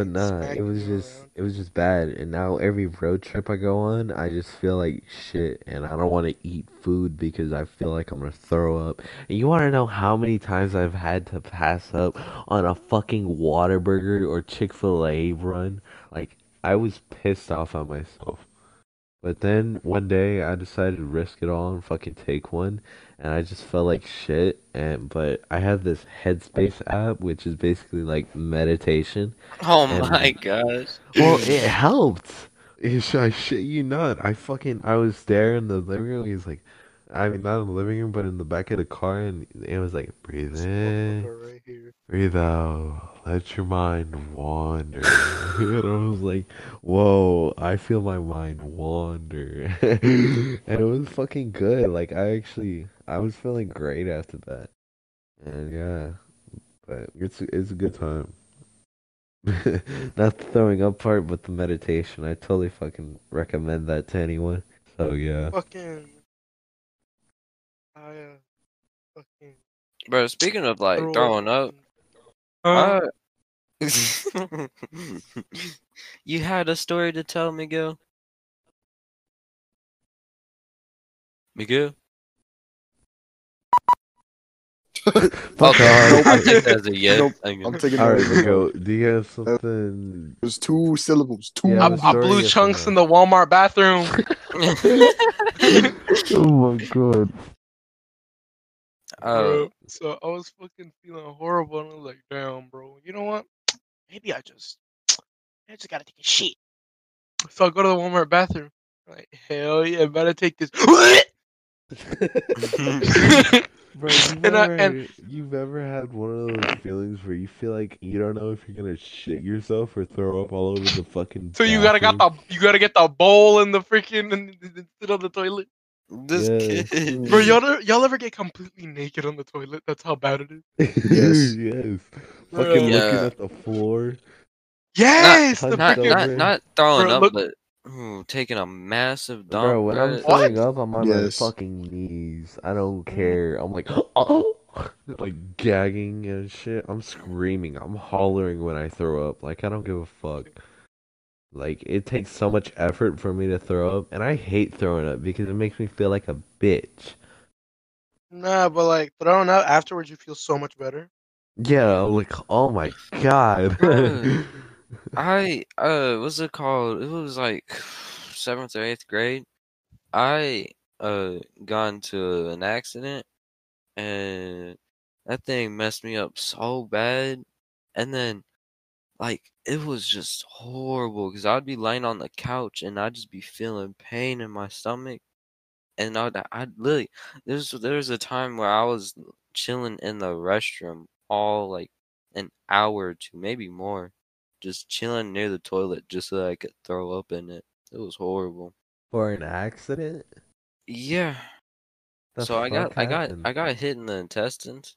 But nah, it was just it was just bad. And now every road trip I go on, I just feel like shit, and I don't want to eat food because I feel like I'm gonna throw up. And you want to know how many times I've had to pass up on a fucking Whataburger or Chick Fil A run? Like, I was pissed off at myself. But then one day I decided to risk it all and fucking take one, and I just felt like shit. And but I have this Headspace app, which is basically like meditation. Oh and, my gosh! Well, it helped. It's, I shit you not. I fucking I was there in the living room. He's like, I mean not in the living room, but in the back of the car, and it was like, breathe in, right here. Breathe out. Let your mind wander. And I was like, whoa, I feel my mind wander. And it was fucking good. Like, I actually, I was feeling great after that. And yeah, but it's, it's a good time. Not the throwing up part, but the meditation. I totally fucking recommend that to anyone. So yeah. Fucking I uh, fucking. Bro, speaking of like throwing up, uh, I... you had a story to tell, Miguel. Miguel. Fuck off. I take that as a yes. Nope. I'm taking all right, Miguel. Do you have something? There's two syllables. Two. Yeah, I, I blew chunks in the Walmart bathroom. Oh my god. Uh, bro, so I was fucking feeling horrible, and I was like, "Damn, bro, you know what? Maybe I just, I just gotta take a shit." So I go to the Walmart bathroom. I'm like, hell yeah, better take this. Bro, you've, and ever, I, and... you've ever had one of those feelings where you feel like you don't know if you're gonna shit yourself or throw up all over the fucking. So bathroom. you gotta got the you gotta get the bowl in the freaking instead of the toilet. This yes. kid. Bro, y'all, y'all ever get completely naked on the toilet? That's how bad it is. Yes, yes. Bro. Fucking yeah. looking at the floor. Yes, not the not, not, not throwing bro, up, look... but ooh, taking a massive dump. Bro, when I'm throwing up, I'm on yes. my fucking knees. I don't care. I'm like, oh, like gagging and shit. I'm screaming. I'm hollering when I throw up. Like I don't give a fuck. Like, it takes so much effort for me to throw up, and I hate throwing up because it makes me feel like a bitch. Nah, but like, throwing up afterwards, you feel so much better. Yeah, like, oh my god. uh, I, uh, what's it called? It was like seventh or eighth grade. I, uh, got into an accident, and that thing messed me up so bad. And then, like, it was just horrible because I'd be laying on the couch and I'd just be feeling pain in my stomach. And I'd, I'd literally, there's there was a time where I was chilling in the restroom all like an hour or two, maybe more, just chilling near the toilet just so that I could throw up in it. It was horrible. For an accident? Yeah. The so I got, I got, I got hit in the intestines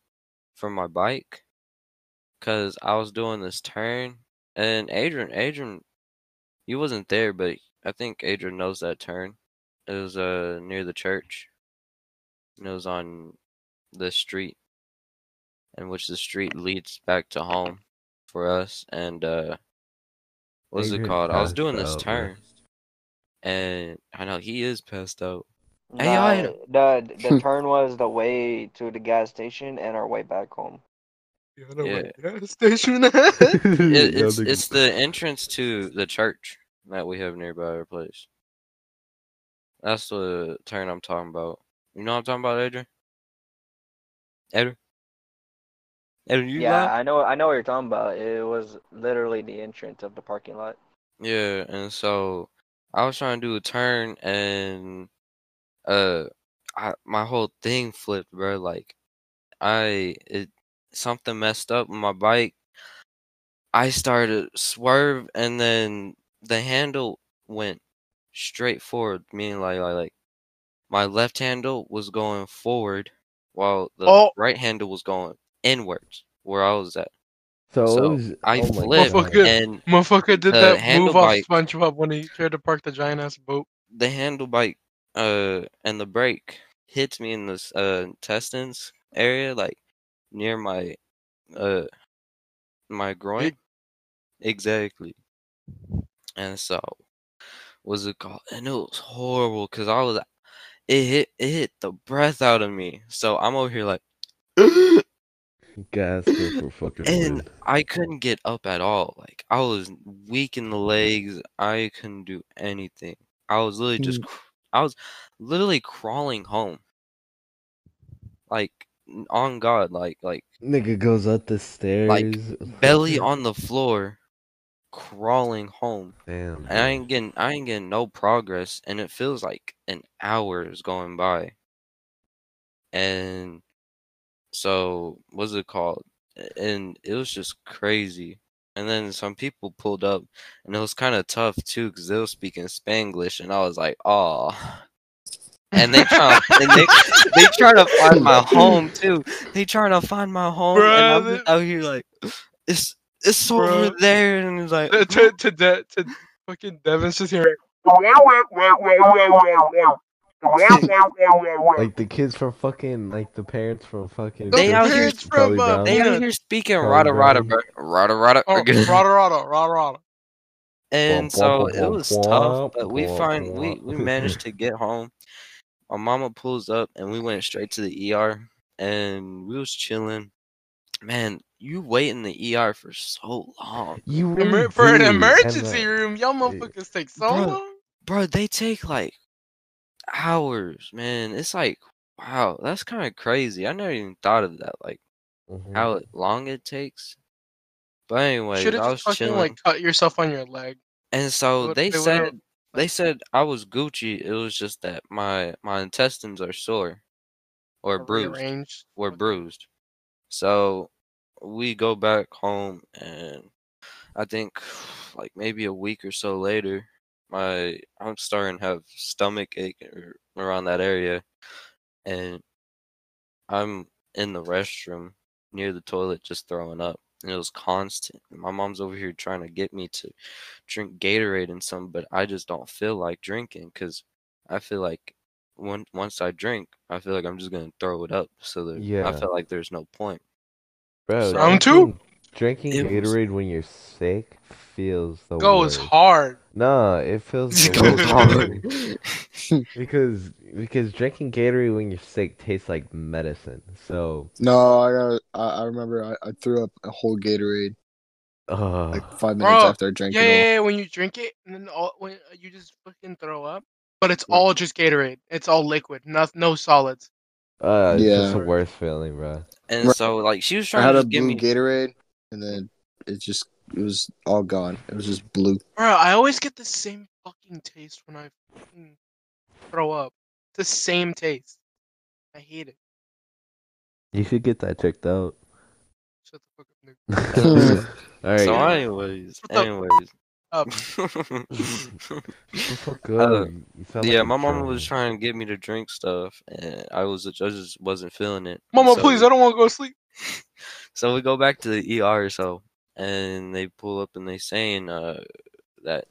from my bike. Cause I was doing this turn, and Adrian, Adrian, he wasn't there, but I think Adrian knows that turn. It was uh near the church. And it was on the street, in which the street leads back to home for us. And uh, what's it called? I was doing this turn, and I know he is passed out. Nah, hey, I the the turn was the way to the gas station and our way back home. Yeah. Gas station. it, it's it's the entrance to the church that we have nearby our place. That's the turn I'm talking about. You know what I'm talking about, Adrian? Adrian? Adrian you yeah, know? I know I know what you're talking about. It was literally the entrance of the parking lot. Yeah, and so I was trying to do a turn, and uh I, my whole thing flipped, bro. Like I it something messed up with my bike. I started swerve, and then the handle went straight forward, meaning like like, like my left handle was going forward while the oh. right handle was going inwards where I was at. So, so was, I oh flipped motherfucker, and motherfucker did that move off SpongeBob when he tried to park the giant ass boat. The handle bike uh and the brake hits me in this uh intestines area, like near my uh my groin. Exactly. And so was it called, and it was horrible because I was it hit it hit the breath out of me. So I'm over here like gas for fucking and weird. I couldn't get up at all. Like I was weak in the legs. I couldn't do anything. I was literally just I was literally crawling home. Like on God, like, like nigga goes up the stairs, like belly on the floor, crawling home. Damn, and I ain't getting, I ain't getting no progress, and it feels like an hour is going by. And so, what's it called? And it was just crazy. And then some people pulled up, and it was kind of tough too, cause they were speaking Spanglish, and I was like, "Aw." And they try, and they, they try to find my home too. They trying to find my home, bruh, and I'm out here like, it's it's bruh. over there, and it's like to to to, to fucking Devin's just here. Like the kids from fucking, like the parents from fucking. They out here, from, uh, they out here speaking rada rada rada rada rada rada. And so it was tough, but we find we we managed to get home. My mama pulls up, and we went straight to the E R, and we was chilling. Man, you wait in the E R for so long. You really for an emergency and, uh, room, y'all motherfuckers take so bro, long, bro. They take like hours, man. It's like, wow, that's kind of crazy. I never even thought of that, like mm-hmm. how long it takes. But anyway, should have fucking chilling. Like cut yourself on your leg. And so they, they said. Would've... They said I was Gucci. It was just that my, my intestines are sore or, or bruised. Rearranged. Or bruised. So we go back home, and I think like maybe a week or so later, my I'm starting to have stomach ache around that area, and I'm in the restroom near the toilet just throwing up. And it was constant. My mom's over here trying to get me to drink Gatorade and something, but I just don't feel like drinking because I feel like when, once I drink, I feel like I'm just going to throw it up. So there, yeah. I feel like there's no point. Bro, so, I'm too. Drinking it Gatorade was... when you're sick feels the goes worst. Hard. Nah, it feels the goes hard. because because drinking Gatorade when you're sick tastes like medicine. So no, I got. I, I remember I, I threw up a whole Gatorade. Uh, like five minutes bro, after I drank yeah, it. Yeah, yeah, when you drink it and then all, when you just fucking throw up, but it's yeah. all just Gatorade. It's all liquid. No, no solids. Uh, it's yeah. just the worst feeling, bro. And right. so like she was trying I had to just a give blue me Gatorade. And then it just, it was all gone. It was just blue. Bro, I always get the same fucking taste when I fucking throw up. It's the same taste. I hate it. You should get that checked out. Shut the fuck up, nigga. Alright. So anyways, anyways. Up. so uh, yeah, like my mama was trying to get me to drink stuff, and I was I just wasn't feeling it. Mama, so, please, I don't want to go to sleep. So we go back to the E R or so, and they pull up and they saying uh, that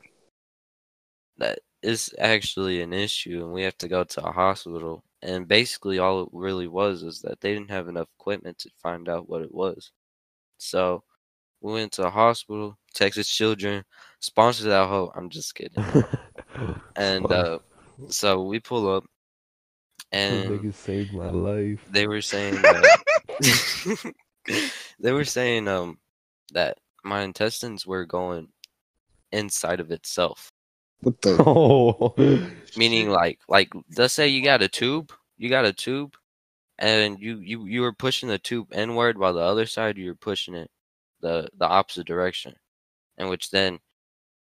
that is actually an issue, and we have to go to a hospital. And basically, all it really was is that they didn't have enough equipment to find out what it was. So we went to a hospital. Texas Children sponsored that whole. I'm just kidding. and uh, so we pull up, and they saved my life. They were saying that, they were saying um that my intestines were going inside of itself. What the? Oh. Meaning like like let's say you got a tube, you got a tube, and you you you were pushing the tube inward while the other side you were pushing it the the opposite direction. And which then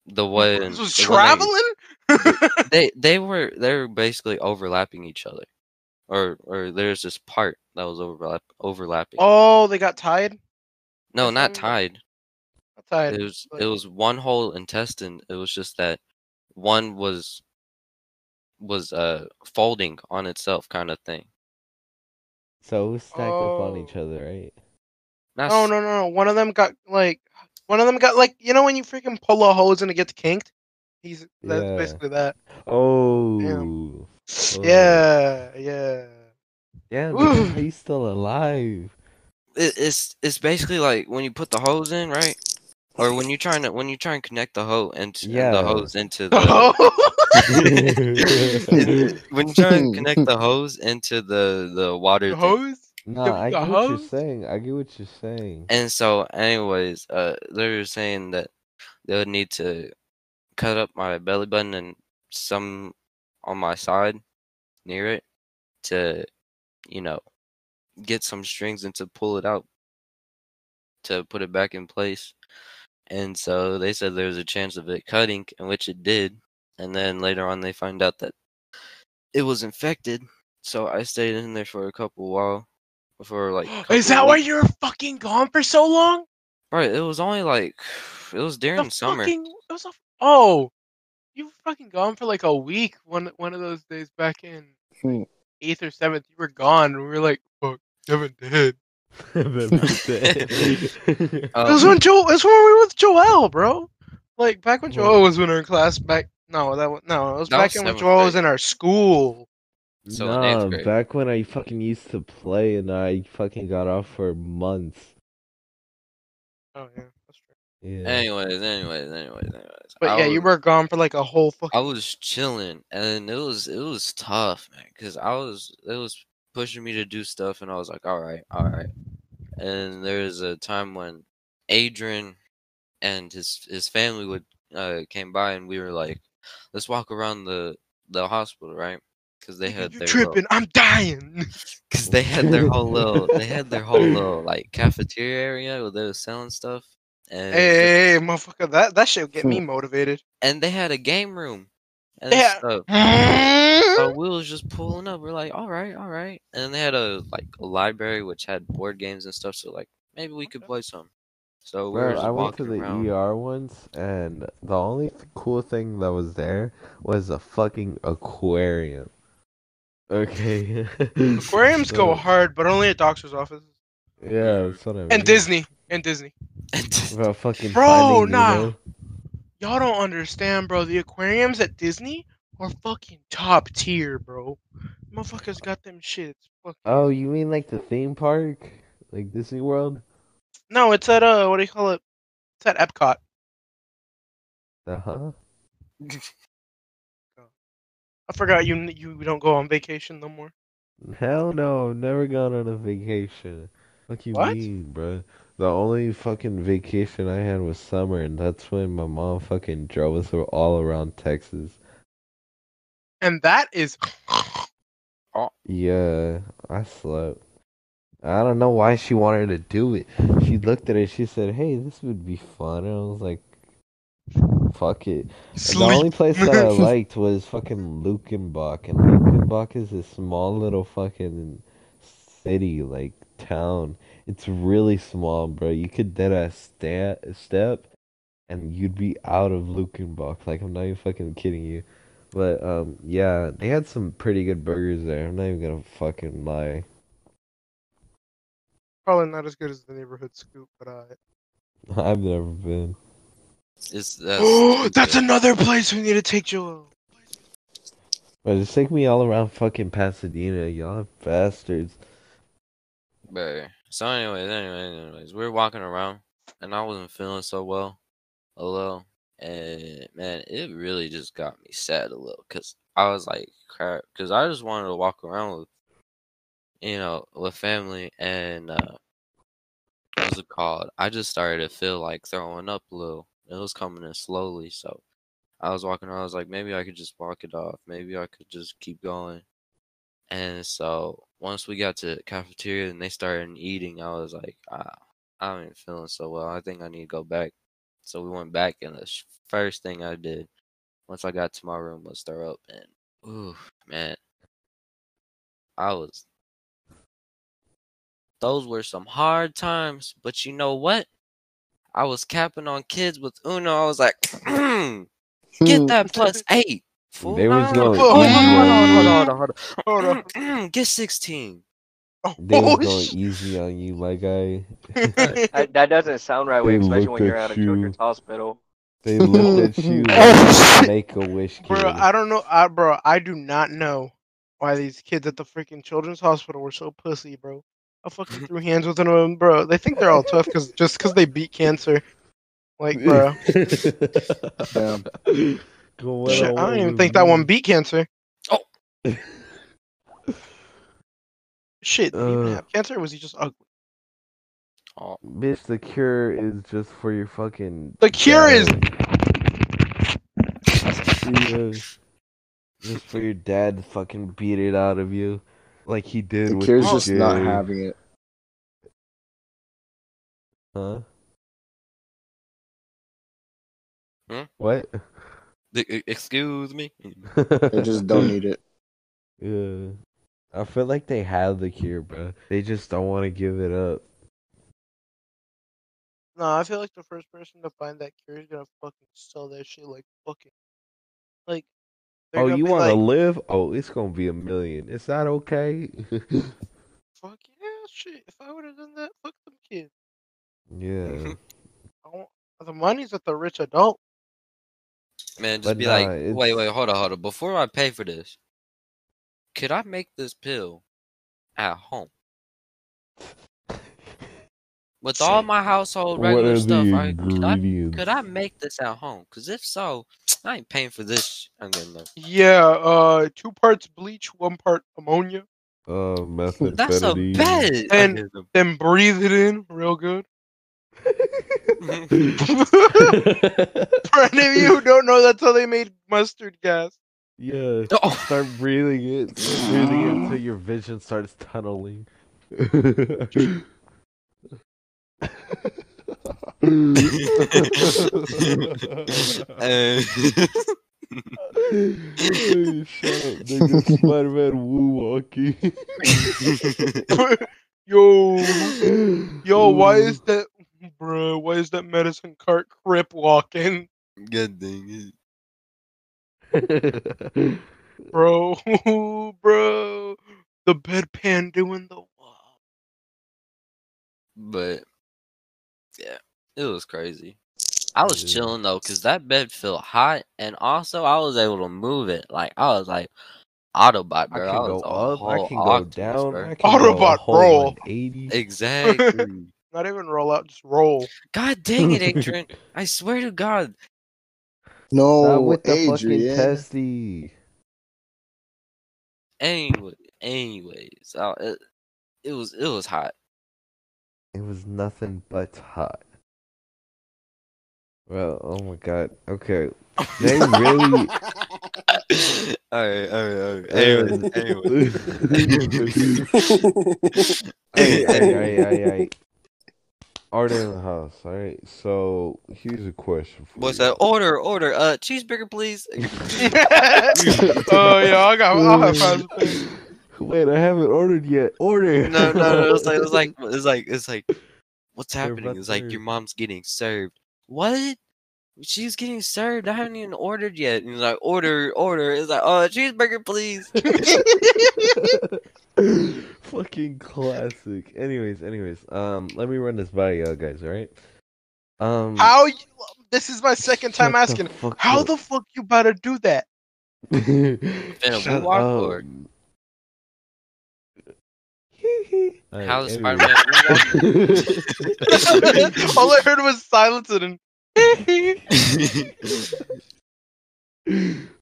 the way this was the traveling they, they they were they were basically overlapping each other, or or there's this part that was overlap overlapping. Oh, they got tied? No, not tied. Not tied. It was it was one whole intestine. It was just that one was was uh folding on itself, kind of thing. So it was stacked oh. up on each other, right? Not no, no, no, no. One of them got like. One of them got, like, you know when you freaking pull a hose and it gets kinked? He's that's yeah. basically that. Oh. oh. Yeah, yeah. Yeah, man, he's still alive. It, it's it's basically like when you put the hose in, right? Or when you're trying to when you try and connect the hose into yeah. the hose into the hose. When you try and connect the hose into the, the water the hose? No, nah, I get what you're saying. I get what you're saying. And so, anyways, uh, they were saying that they would need to cut up my belly button and some on my side near it to, you know, get some strings and to pull it out to put it back in place. And so they said there was a chance of it cutting, and which it did. And then later on, they find out that it was infected. So I stayed in there for a couple while. For like, is that why you were fucking gone for so long? Right, it was only like, it was during the summer. Fucking, it was a, oh, you were fucking gone for like a week. One one of those days back in like, eighth or seventh, you were gone. And we were like, fuck, Devin dead. Devin dead. It was when Joel. It was when we were with Joel, bro. Like back when Joel was in our class. Back no, that was, no, it was that back was in when Joel day. was in our school. So nah, in eighth grade. Back when I fucking used to play and I fucking got off for months. Oh yeah, that's true. Yeah. Anyways, anyways, anyways, anyways. But I yeah, was, you were gone for like a whole fucking. I was chilling, and it was it was tough, man, because I was it was pushing me to do stuff, and I was like, all right, all right. And there was a time when Adrian and his his family would uh came by, and we were like, let's walk around the the hospital, right? Because they had you their tripping, little, I'm dying. Because they had their whole little, they had their whole little like cafeteria area where they were selling stuff. And hey, hey, hey, motherfucker, that that shit get me motivated. And they had a game room. And yeah. Stuff. So we was just pulling up. We're like, all right, all right. And they had a like a library which had board games and stuff. So like maybe we could play some. So we Bro, were just I went to the around. E R once, and the only th- cool thing that was there was a fucking aquarium. Okay. Aquariums so, go hard, but only at doctor's offices. Yeah, that's what I mean. And Disney. And Disney. About fucking bro, finding, nah. You know? Y'all don't understand, bro. The aquariums at Disney are fucking top tier, bro. Motherfuckers got them shits. Fucking... Oh, you mean like the theme park? Like Disney World? No, it's at, uh, what do you call it? It's at Epcot. Uh-huh. I forgot you you don't go on vacation no more. Hell no, I've never gone on a vacation. What you what? mean, bro? The only fucking vacation I had was summer, and that's when my mom fucking drove us all around Texas. And that is... Yeah, I slept. I don't know why she wanted to do it. She looked at it, she said, hey, this would be fun. And I was like... Fuck it. The only place that I liked was fucking Luckenbach, and Luckenbach is a small little fucking city, like town. It's really small, bro. You could dead ass sta- step, and you'd be out of Luckenbach. Like I'm not even fucking kidding you. But um, yeah, they had some pretty good burgers there. I'm not even gonna fucking lie. Probably not as good as the neighborhood scoop, but I. I've never been. It's, that's, oh, that's another place we need to take Joel. Bro, just take me all around fucking Pasadena, y'all bastards. Bro. So anyways, anyways, anyways, we were walking around, and I wasn't feeling so well, a little, and man, it really just got me sad a little, cause I was like, crap, cause I just wanted to walk around with, you know, with family, and uh, what's it called? I just started to feel like throwing up a little. It was coming in slowly, so I was walking around. I was like, maybe I could just walk it off. Maybe I could just keep going. And so once we got to the cafeteria and they started eating, I was like, ah, I ain't feeling so well. I think I need to go back. So we went back, and the sh- first thing I did once I got to my room was throw up. And, ooh, man, I was... Those were some hard times, but you know what? I was capping on kids with Uno. I was like, mm, get that plus eight. Fool. They was going. Hold on, hold on, hold on, hold on. Get sixteen. They was going easy on you, my guy. that, that doesn't sound right, way, especially when you're at a children's hospital. They looked at you like make a wish, bro. I don't know, I, bro. I do not know why these kids at the freaking children's hospital were so pussy, bro. I fucking threw hands with them, bro. They think they're all tough cause, just because they beat cancer. Like, bro. Damn. Well, shit, I don't even think that one beat cancer. Oh! Shit, did he even have cancer or was he just ugly? Oh. Bitch, the cure is just for your fucking... The cure dad. is... Just for your dad to fucking beat it out of you. Like he did the with Kier's just not having it. Huh? Huh? What? The, excuse me? They just don't need it. Yeah. I feel like they have the cure, bro. They just don't want to give it up. No, I feel like the first person to find that cure is gonna fucking sell that shit like fucking... Like... They're oh, you want to like, live? Oh, it's gonna be a million. It's not okay. Fuck yeah, shit. If I would have done that, fuck them kids. Yeah. I want, the money's with the rich adult. Man, just but be nah, like, it's... wait, wait, hold on, hold on. Before I pay for this, could I make this pill at home? With all my household regular stuff, right? Could I, could I make this at home? Because if so, I ain't paying for this. I'm gonna look. Yeah, uh, two parts bleach, one part ammonia. Uh, methamphetamine. That's a bed. And then breathe it in real good. For any of you who don't know, that's how they made mustard gas. Yeah. Oh. Start breathing it. Start breathing it until your vision starts tunneling. uh, hey, shut up, nigga. Spider-Man woo-walkie. Yo, yo, why is that, bro? Why is that medicine cart crip walking? God dang it, bro, bro. The bedpan doing the wall, but yeah, it was crazy. I was yeah. chilling though, cause that bed felt hot, and also I was able to move it. Like I was like Autobot, bro. I can I was go up, I can go octopus, down. Bro. I can Autobot go roll, exactly. Not even roll out, just roll. God dang it, Adrian! I swear to God. No, not with the Adrian. Fucking testy. Anyway, anyways, I, it, it was it was hot. It was nothing but hot. Well, oh my God. Okay. They really... Alright, alright, alright. Anyways, anyways. Hey, hey, hey, hey, hey. Order in the house, alright? So, here's a question for What's you. What's that? Order, order. Uh, cheeseburger, please. Oh, yeah, I got... I'll have five things. Wait, I haven't ordered yet. Order! No, no, no. It's like, it's like, it's like, it's like, what's happening? It's like, your mom's getting served. What? She's getting served. I haven't even ordered yet. And he's like, order, order. It's like, oh, cheeseburger, please. Fucking classic. Anyways, anyways, um, let me run this by y'all guys, all right? Um, how? You, this is my second time asking. The how up. The fuck you about to do that? Shut up. How the Spider-Man? All I heard was silence and.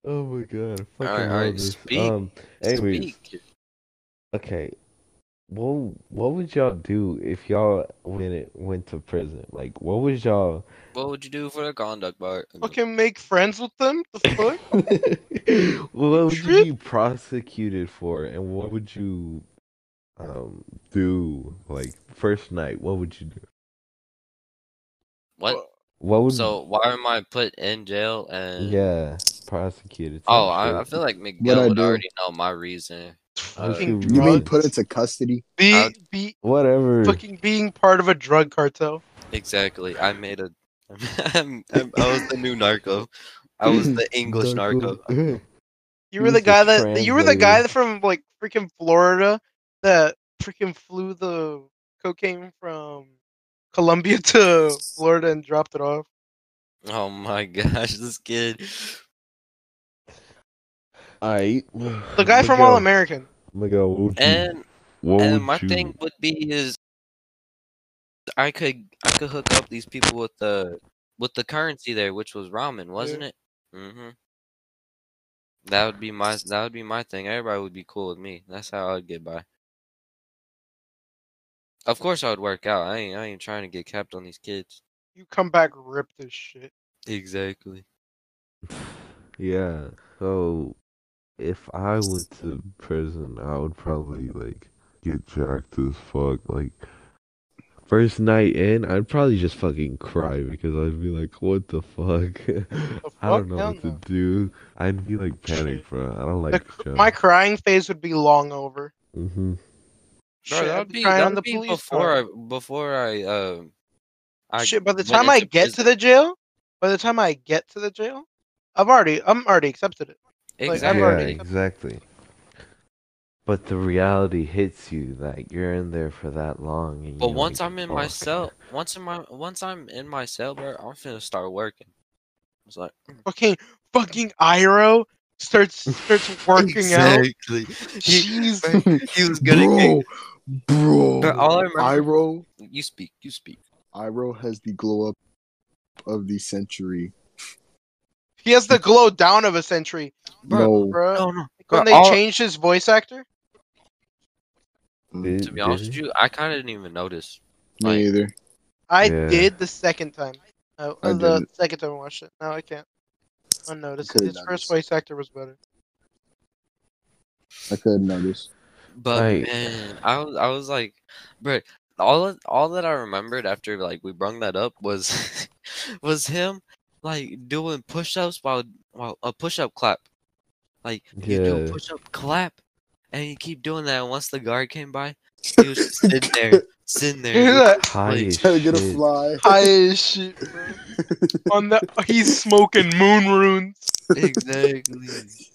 Oh my God! I fucking all right, all right. Speak. Um, anyways, speak. Okay. Well, what would y'all do if y'all when it went to prison? Like, what would y'all? What would you do for the conduct bar? Fucking make friends with them. The fuck? What would you be prosecuted for, and what would you? Um, do like first night? What would you do? What? What would? So why am I put in jail and yeah, prosecuted? Oh, I, I feel like Miguel would already know my reason. Uh, you mean put into custody? Be, be whatever. Fucking being part of a drug cartel. Exactly. I made a. I'm, I'm, I was the new narco. I was the English narco. You were the guy that. You were the guy from like freaking Florida. That freaking flew the cocaine from Colombia to Florida and dropped it off. Oh my gosh, this kid. I the guy Miguel. From All American. Miguel, and and my you? Thing would be is I could I could hook up these people with the with the currency there, which was ramen, wasn't yeah. it? Mm-hmm. That would be my that would be my thing. Everybody would be cool with me. That's how I'd get by. Of course, I would work out. I ain't, I ain't trying to get capped on these kids. You come back, rip this shit. Exactly. Yeah. So, if I went to prison, I would probably like get jacked as fuck. Like, first night in, I'd probably just fucking cry because I'd be like, "What the fuck? The fuck I don't know what though. To do." I'd be like panicked, bro. I don't like the, my crying phase would be long over. Mm-hmm. Bro, that would be, that would be before I, before I, uh, I shit. By the time I get to the jail, by the time I get to the jail, I've already, I'm already accepted it. Exactly. Like, yeah, exactly. It. But the reality hits you that you're in there for that long. And but once I'm in my cell, once in my, once I'm in my cell, bro, I'm finna start working. It's like fucking, fucking Iroh starts starts working exactly. out. Jeez, he, he was gonna bro, bro. But all I remember, Iroh, you speak, you speak. Iroh has the glow up of the century. He has the glow down of a century. Bro, no. bro. No, no. Couldn't they all... change his voice actor? Did, to be honest with you, I kind of didn't even notice. Me like, either. I yeah. did the second time. Oh, I the didn't. second time I watched it. No, I can't. Unnoticed. His noticed. first voice actor was better. I couldn't notice. But like, man, I was, I was like, bro. All of, all that I remembered after like we brung that up was, was him like doing push ups while while a push up clap. Like you yeah. do a push up clap. And you keep doing that. And once the guard came by, he was just sitting there, sitting there, like, trying to get a fly. High as shit, bro. On the, he's smoking moon runes. Exactly.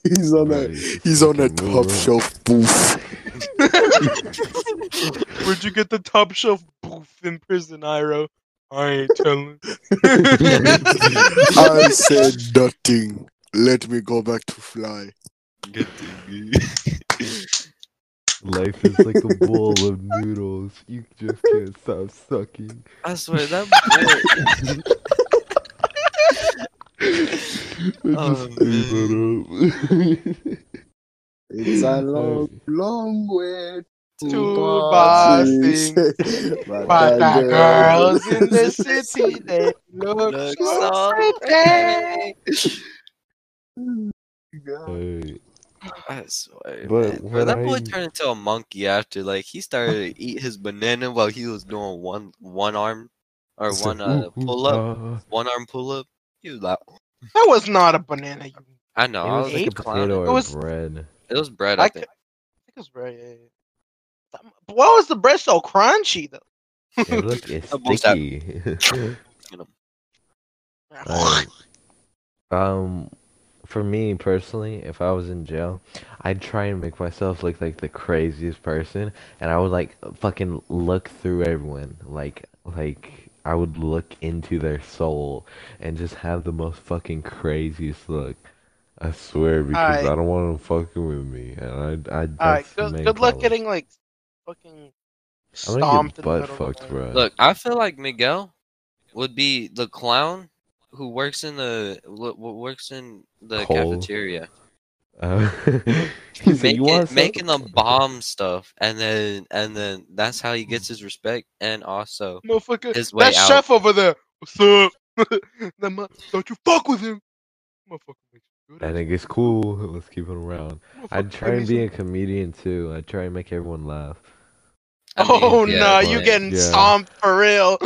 He's on that. He's on that top shelf booth. Where'd you get the top shelf booth in prison, Iroh? I ain't telling. I said nothing. Let me go back to fly. Good thing. Life is like a bowl of noodles. You just can't stop sucking. I swear that boy. Oh, that it's a long, long way to, to Boston. But the girls in the city, they look, look so pretty. I swear, but bro, that boy I... turned into a monkey after. Like he started to eat his banana while he was doing one one arm or it's one like, uh, ooh, pull up, uh... one arm pull up. He was like, that was not a banana. You... I know. It was, I was like a potato or it was... bread. It was bread. I, I think. Could... I think it was bread. Yeah, yeah. But why was the bread so crunchy though? Hey, look, it's sticky. um, um. For me personally, if I was in jail, I'd try and make myself look like the craziest person, and I would like fucking look through everyone, like like I would look into their soul and just have the most fucking craziest look. I swear, because I, I don't want them fucking with me, and I I. Alright, good, good luck getting like fucking stomped and butt fucked, bro. Look, I feel like Miguel would be the clown who works in the works in the Cold. cafeteria? Uh, he's making, like, making the bomb stuff, and then and then that's how he gets his respect, and also motherfucker, his way that out. Chef over there. What's up? Don't you fuck with him, motherfucker. That nigga's cool. Let's keep him around. I'd try and be a comedian too. I'd try and make everyone laugh. I mean, oh yeah, no, you getting yeah. stomped for real.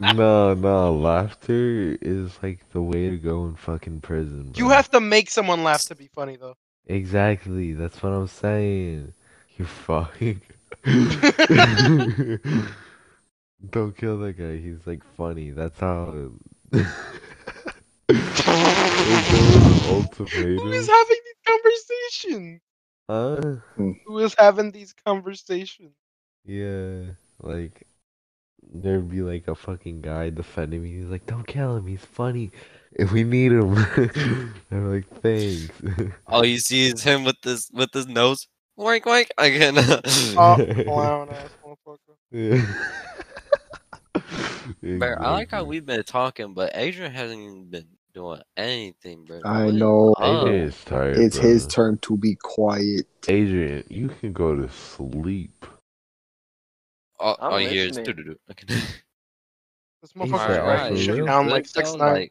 No, no, laughter is like the way to go in fucking prison, bro. You have to make someone laugh to be funny though. Exactly, that's what I'm saying. You're fucking don't kill that guy, he's like funny, that's how ultimatum. Who is having these conversations? Huh? Who is having these conversations? Yeah, like, there'd be like a fucking guy defending me. He's like, don't kill him, he's funny. If we need him. And I'm like, thanks. All you see is him with this with his nose. Wank, wank. I can't. Oh, clown ass motherfucker. Yeah. Bro, I like how we've been talking, but Adrian hasn't even been doing anything, bro. I what know. Adrian is tired, it's bro. His turn to be quiet. Adrian, you can go to sleep. All, all you hear is doo-doo-doo. Okay. This motherfucker right, shut down like six nine. Like,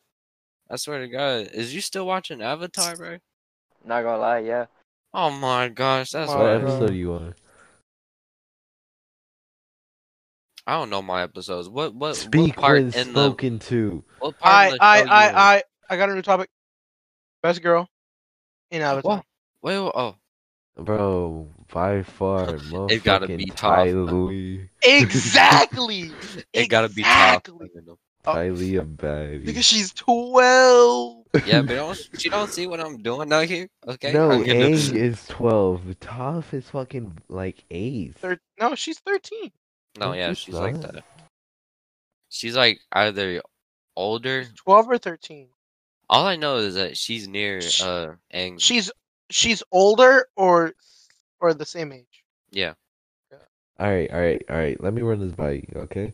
I swear to God, is you still watching Avatar, bro? Not gonna lie, yeah. Oh my gosh, that's what episode you on? I don't know my episodes. What what, Speak what part in spoken the, to? What part I in the I I, I I got a new topic. Best girl in Avatar. Wait, wait, oh. Bro, by far, it gotta be top. Exactly. It gotta be top. Kylie, a baddie. Because she's twelve. Yeah, but don't, you don't see what I'm doing out here, okay? No, Aang gonna... is twelve. The top is fucking like eight. Thir no, she's thirteen. No, yeah, she's that? like that. She's like either older, twelve or thirteen. All I know is that she's near she, uh Aang. She's she's older or or the same age. Yeah. yeah. All right, all right, all right. Let me run this by you, okay?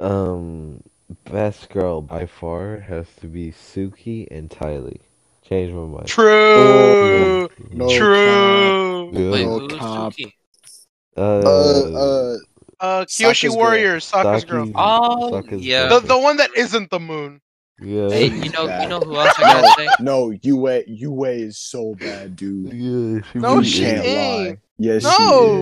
Um, best girl by far has to be Suki and Tylee. Change my mind. True. Oh, no. No True. Cop. Wait, no cop. Suki? Uh, uh, uh, uh, Kyoshi Sokka's Warriors, Sokka's girl. Oh, Sokka's yeah. Girl. The the one that isn't the moon. Yeah, hey, you know, bad. You know who else I gotta say? No, Yue, Yue is so bad, dude. Yeah, she no, really she ain't. Yes, no,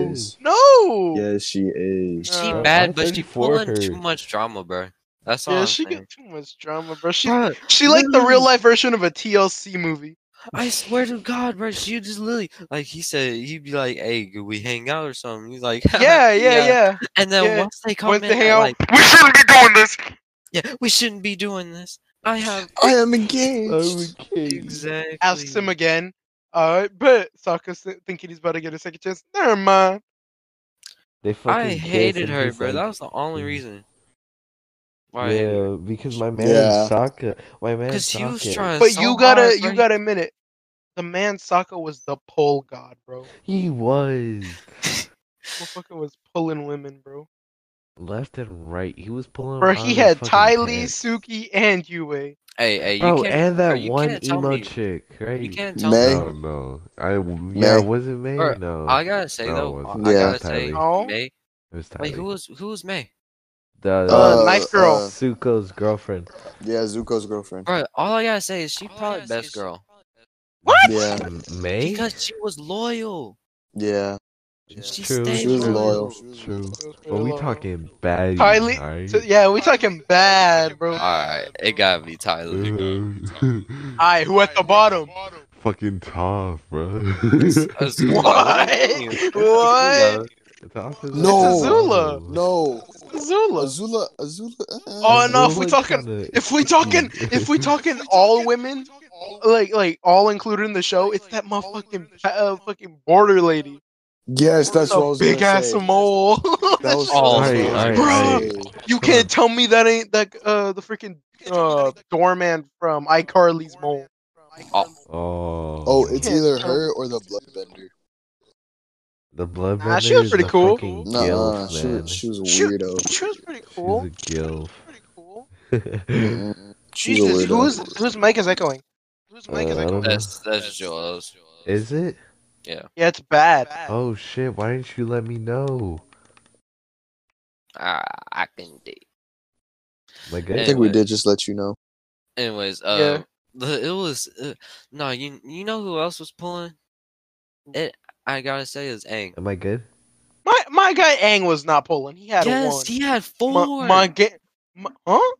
she is. No, yes, she is. She uh, bad, but she pulling too much drama, bro. That's all. Yeah, I'm she saying. Get too much drama, bro. She bro, she like the real life version of a T L C movie. I swear to God, bro, she just literally like he said he'd be like, "Hey, could we hang out or something?" He's like, "Yeah, yeah, yeah." yeah. And then yeah. once they come once in, they out, like, we shouldn't be doing this. Yeah, we shouldn't be doing this. I have. I am engaged. I'm engaged. Exactly. Asks him again. All right, but Sokka's thinking he's about to get a second chance. Never mind. They fucking. I hated her, bro. Like... That was the only reason. Why? Yeah, because my man yeah. Sokka. My man Sokka. He was trying but so you gotta, hard, you gotta admit it. The man Sokka was the pole god, bro. He was. Motherfucker was pulling women, bro. Left and right, he was pulling. Bro, he had Tylee, Suki, and Yue. Hey, hey, you bro, can't, and that bro, you one can't emo chick, right? You can't tell May? me. No, no, I yeah, was it May? Bro, no, I gotta say no, though, yeah. I gotta say no? May. It was Tylee. Wait, who was who was May? The, the uh, nice girl, uh, Zuko's girlfriend. Yeah, Zuko's girlfriend. Bro, all I gotta say is she all probably best girl. What? Yeah, May. Because she was loyal. Yeah. She True. She was loyal. True. But we talking bad. Tylee. Right? So, yeah, we talking bad, bro. Alright, it gotta be Tylee. Alright, who at the bottom? Fucking Toph, bro. It's, it's what? What? What? No. Azula. No. Azula. Azula. Azula. Uh, oh no! If we talking, if we talking, if we talking all women, like like all included in the show, it's that motherfucking uh, fucking border lady. Yes, that's what I was big ass say. mole. That was all right, right, bro. Right. You can't tell me that ain't that uh the freaking uh doorman from iCarly's mole. Oh, oh, oh it's either her or the bloodbender. The bloodbender. Nah, she was pretty cool. Nah, nah she, she was a weirdo. She, she was pretty cool. She was a gilf. Jesus, who's who's mic is echoing? Who's mic is echoing? That's that's Joel's. Is it? Yeah. Yeah, it's bad. Oh shit! Why didn't you let me know? Ah, I can date. Like I think we did just let you know. Anyways, uh, yeah. it was uh, no. You you know who else was pulling? It I gotta say is Aang. Am I good? My my guy Aang was not pulling. He had yes, a one. He had four. My, my, ga- my huh?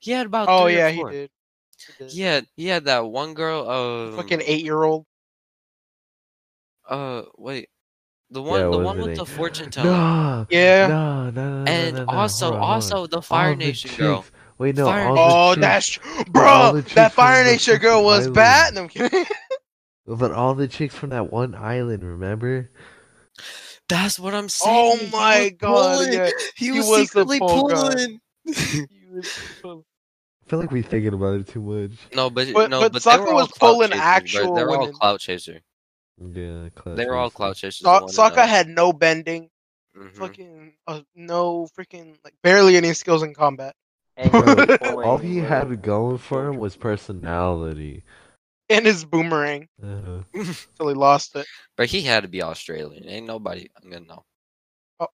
He had about. Oh three yeah, or four. He did. He did. Yeah, he, he had that one girl. Uh, fucking eight year old. Uh, wait, the one, yeah, the one with the fortune teller. Nah, yeah. No, no, no, and no, no, no. also, on, also the Fire all Nation the girl. Wait, no. Fire all the oh, that's bro. That Fire Nation girl was island. bad. No, I'm kidding. But all the chicks from that one island, remember? That's what I'm saying. Oh my he god, yeah. he, he was, was secretly pulling. He was pulling. I feel like we're thinking about it too much. No, but, but no, but, but Sokka was pulling chaser, actual. They're all cloud chaser. Yeah, they were all cloud chasers. So Sokka had no bending, mm-hmm. fucking uh, no freaking like barely any skills in combat. Bro, all he had going for him was personality and his boomerang. Uh-huh. Till he lost it. But he had to be Australian. Ain't nobody I'm gonna know. Oh,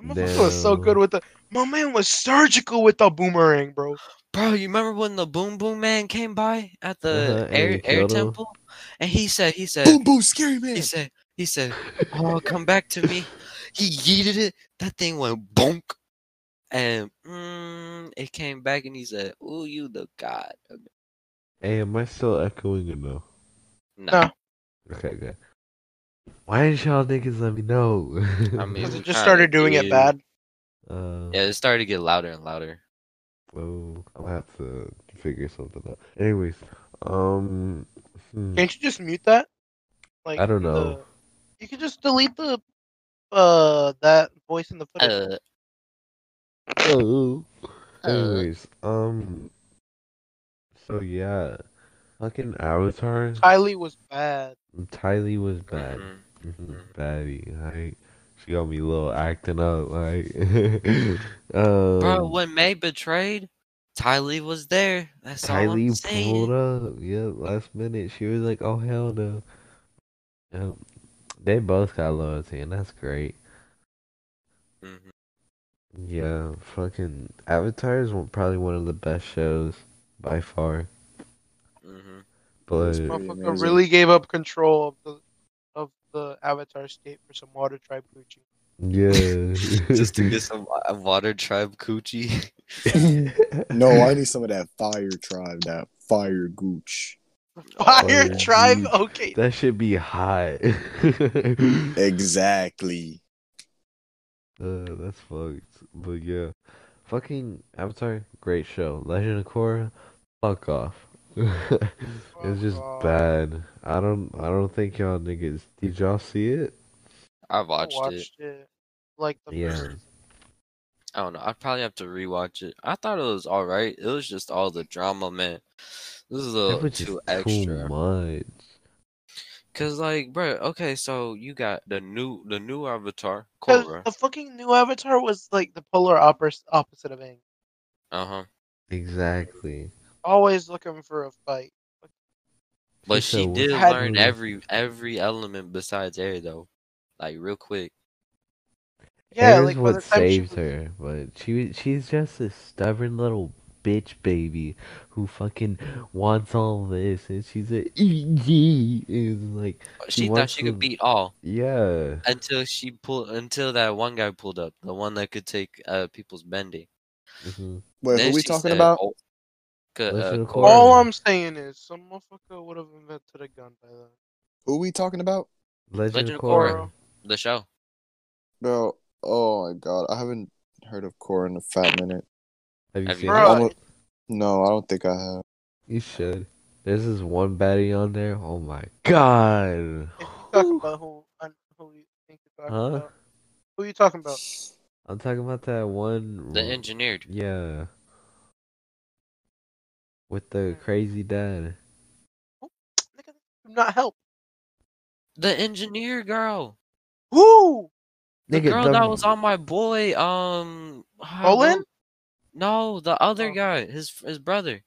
my man was so good with the. My man was surgical with the boomerang, bro. Bro, you remember when the Boom Boom Man came by at the uh, air air temple, and he said, he said, Boom Boom Scary Man. He said, he said, oh, come back to me. He yeeted it. That thing went bonk, and mm, it came back, and he said, "Ooh, you the god." Hey, am I still echoing or no? No. Okay, good. Why didn't y'all niggas let me know? I mean, it just started doing it bad. Uh, yeah, it started to get louder and louder. Oh, I'll have to figure something out. Anyways, um, hmm. can't you just mute that? Like I don't know. The, you could just delete the uh that voice in the footage. Uh, oh. Anyways, um, So yeah, fucking Avatar. Tylee was bad. Tylee was bad. Mm-hmm. Mm-hmm. Baddie, right? She got me a little acting up, like. um, Bro, when May betrayed, Tylee was there. That's Tylee all I'm saying. Pulled up, yeah, last minute. She was like, "Oh hell no." Yep. They both got loyalty, and that's great. Mm-hmm. Yeah, fucking Avatar is probably one of the best shows by far. Mm-hmm. But this motherfucker really gave up control of the of the Avatar state for some Water Tribe Gucci. Yeah, just to get some Water Tribe Gucci. No, I need some of that Fire Tribe, that Fire Gooch. Fire oh, Tribe, dude. Okay. That should be hot. Exactly. Uh, that's fucked. But yeah. Fucking Avatar, great show. Legend of Korra, fuck off. It's just oh, bad. I don't I don't think y'all niggas did y'all see it? I watched, I watched it. it. Like the yeah. first I don't know. I'd probably have to rewatch it. I thought it was alright. It was just all the drama, man. This is a little too extra. Too much. Cause like, bro, okay, so you got the new, the new Avatar, Korra. The fucking new Avatar was like the polar opposite opposite of Aang. Uh huh. Exactly. Always looking for a fight. But she, she did learn me. every every element besides air though, like real quick. Yeah, Air's like what saved her, was... but she she's just a stubborn little bitch baby who fucking wants all this, and she's a E G is like she, she thought she to... could beat all. Yeah. Until she pulled, until that one guy pulled up, the one that could take uh people's bending. Mm-hmm. Wait, who are we talking said, about? Oh, uh, all I'm saying is some motherfucker would have invented a gun by then. Who are we talking about? Legend, Legend of Korra. Korra, the show. Bro, oh my god, I haven't heard of Korra in a fat minute. Have you have seen it? No, I don't think I have. You should. There's this one baddie on there. Oh my god. If you talking about who, who you think you're talking huh? about? Who are you talking about? I'm talking about that one. The engineered. Yeah. With the crazy dad. Oh, nigga, do not help. The engineer girl. Who? The nigga, girl dumb. That was on my boy. Um. Olin? No, the other oh. guy, his his brother.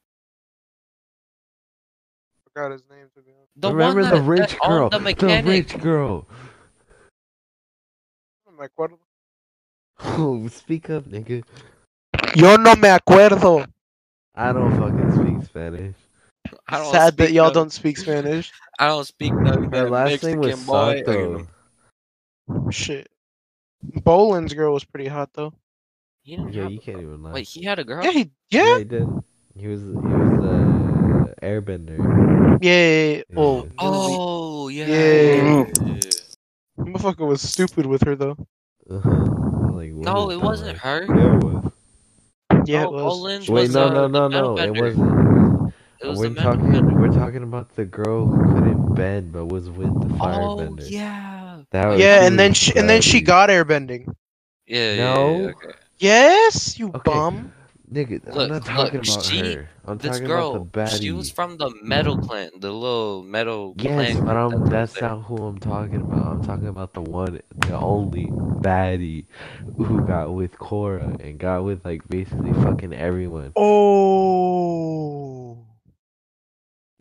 Forgot his name to be honest. The Remember one that, the rich that girl, the, the rich girl. No me acuerdo. Oh, speak up, nigga. Yo no me acuerdo. I don't fucking speak Spanish. I don't Sad that y'all no, don't speak Spanish. I don't speak nothing. That last Mexican thing was Santo. Shit. Bolin's girl was pretty hot though. He didn't yeah, you a, can't even lie. Wait, he had a girl? Yeah, he, yeah. yeah he did. He was, he was uh, airbender. Yeah. yeah. Oh, oh yeah. yeah. yeah. Motherfucker was stupid with her, though. Uh-huh. Like, no, it wasn't her. Yeah, it was. Yeah, it was. Wait, was no, no, no, no. It wasn't. It was we're, talking, we're talking about the girl who couldn't bend, but was with the firebender. Oh, yeah. That was yeah, and then, she, and then she got airbending. Yeah, no. yeah, yeah okay. Yes, you okay. bum. Nigga, look, I'm not talking look, about she, her. I'm this talking girl, about the baddie. She was from the metal clan, the little metal yes, clan. But I'm, that's there. not who I'm talking about. I'm talking about the one, the only baddie who got with Korra and got with, like, basically fucking everyone. Oh.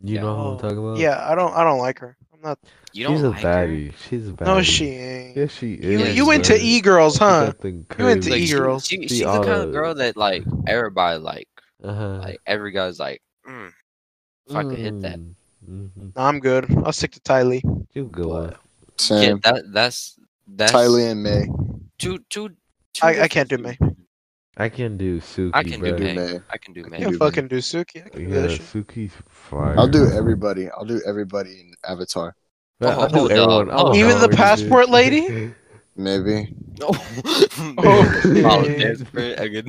You yeah. know who I'm talking about? Yeah, I don't, I don't like her. I'm not... You don't She's like a baddie. Her? She's a baddie. No, she ain't. Yeah, she is. You, you went to e-girls, huh? You went to like, e-girls. She, she, she's the kind of girl that, like, everybody like. Uh-huh. Like, every guy's like, mm, if mm. I could hit that. Mm-hmm. I'm good. I'll stick to Tylee. You go. Same. Yeah, that, that's, that's... Tylee and May. Two, two, two I, I can't do May. I can do Suki, I can do May. I can do May. I can fucking do Suki. I can yeah, do that shit. Suki's fire. I'll do everybody. I'll do everybody in Avatar. Oh, oh, no. oh, Even no, the passport dude. lady? Maybe. No. Oh, desperate. I could.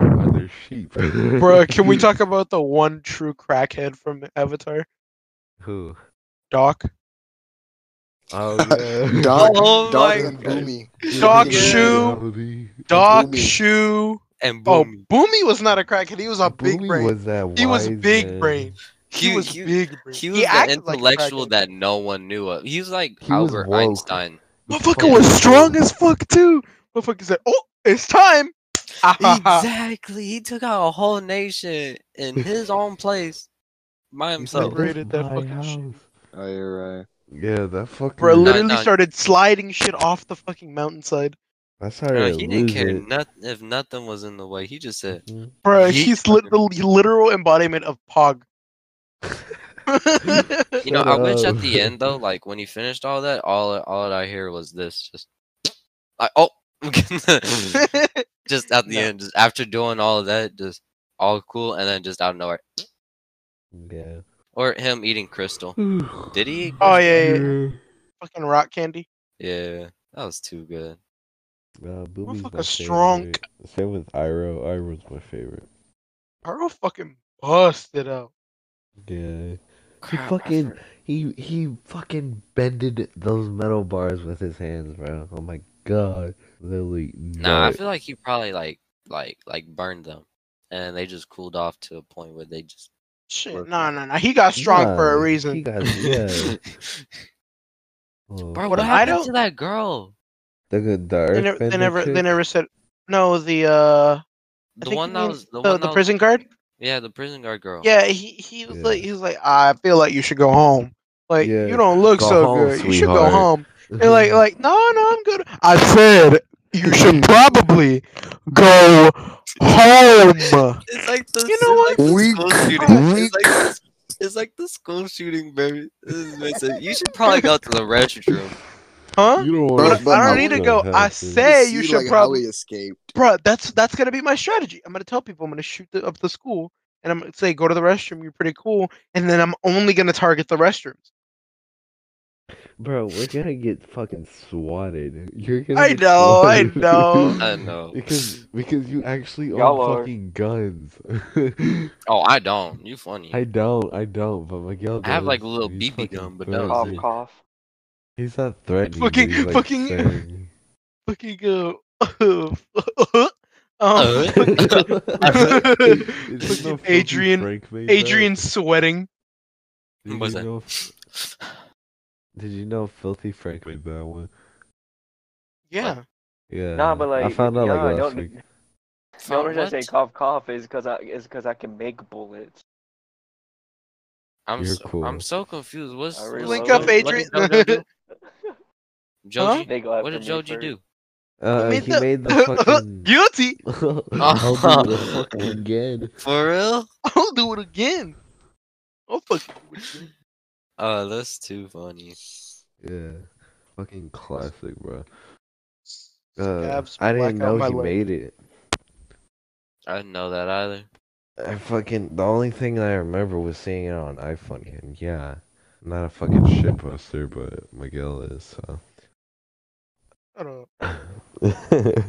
Other sheep. Bro, can we talk about the one true crackhead from Avatar? Who? Doc. Oh yeah. Doc. Oh, Doc and Boomy. Doc Shoe. Doc Shoe. and Boomy. Oh, Boomy was not a crackhead. He was a big brain. Was that he was big man. brain. He, he was he, big brain. He was he the intellectual like that no one knew of. He was like he Albert was Einstein. Motherfucker was strong as fuck too. Motherfucker said, "Oh, it's time." Exactly. He took out a whole nation in his own place by himself. Liberated that fucking house. Shit. Oh, you're right. Yeah, that fucking. Bro, literally no, no. started sliding shit off the fucking mountainside. That's how bro, he didn't care nothing, if nothing was in the way. He just said, "Bro, he's li the literal embodiment of Pog." You know, I wish at the end though, like when he finished all that, all all I hear was this, just like, "Oh," just at the no. end, just after doing all of that, just all cool, and then just out of nowhere, yeah. Or him eating crystal. Did he eat crystal? Oh, yeah, yeah. Fucking rock candy. Yeah, that was too good. Uh, Boomy's my favorite. Strong. Same with Iroh. Iroh's my favorite. Iroh fucking busted out. Yeah. Crap, he fucking, he, he fucking bended those metal bars with his hands, bro. Oh my god. Literally. Nah, I feel like he probably, like, like, like burned them. And they just cooled off to a point where they just... Shit, no, no, no. He got strong nah, for a reason. He got, yeah. Bro, what happened to that girl? The good dark. They never, they never, they never said. No, the uh, the one that was the, the, one the that prison was, guard. Yeah, the prison guard girl. Yeah, he he was yeah. like he was like I feel like you should go home. Like yeah. you don't look go so home, good. Sweetheart. You should go home. And like like no no I'm good. I said. You should probably go home. It's like the, you know what? Like the school shooting. It's like the, it's like the school shooting, baby. This is you should probably go to the restroom. Huh? You don't I, I don't need to go. I say you, you should like probably escape. Bro, that's that's gonna be my strategy. I'm gonna tell people I'm gonna shoot the, up the school, and I'm gonna say go to the restroom. You're pretty cool, and then I'm only gonna target the restrooms. Bro, we're gonna get fucking swatted. You're gonna. I know, swatted. I know, I know. Because because you actually own fucking guns. Oh, I don't. You funny. I don't. I don't. But like y'all. I have like a little B B gun, but no. Cough, cough. He's not threatening. Fucking, he's, like, fucking, saying... fucking go. Uh, uh, uh, fucking Adrian, Frank made Adrian that? Sweating. What's that? Know... Did you know Filthy Frank made that one? Yeah. What? Yeah. Nah, but like, I found out yeah, like last don't, week. The only reason I say cough cough is because I is because I can make bullets. I'm You're so, cool. I'm so confused. What's link up, Adrian? What did Joji huh? what did Joji do? Uh, he, made he the... made the fucking guilty. I'll do it fucking again. For real? I'll do it again. I'll fucking do it again. Oh, that's too funny. Yeah, fucking classic, bro. Uh, I didn't know he made it. I didn't know that either. I fucking the only thing I remember was seeing it on iFunny, and yeah, I'm not a fucking shitbuster, but Miguel is. So. Shut up.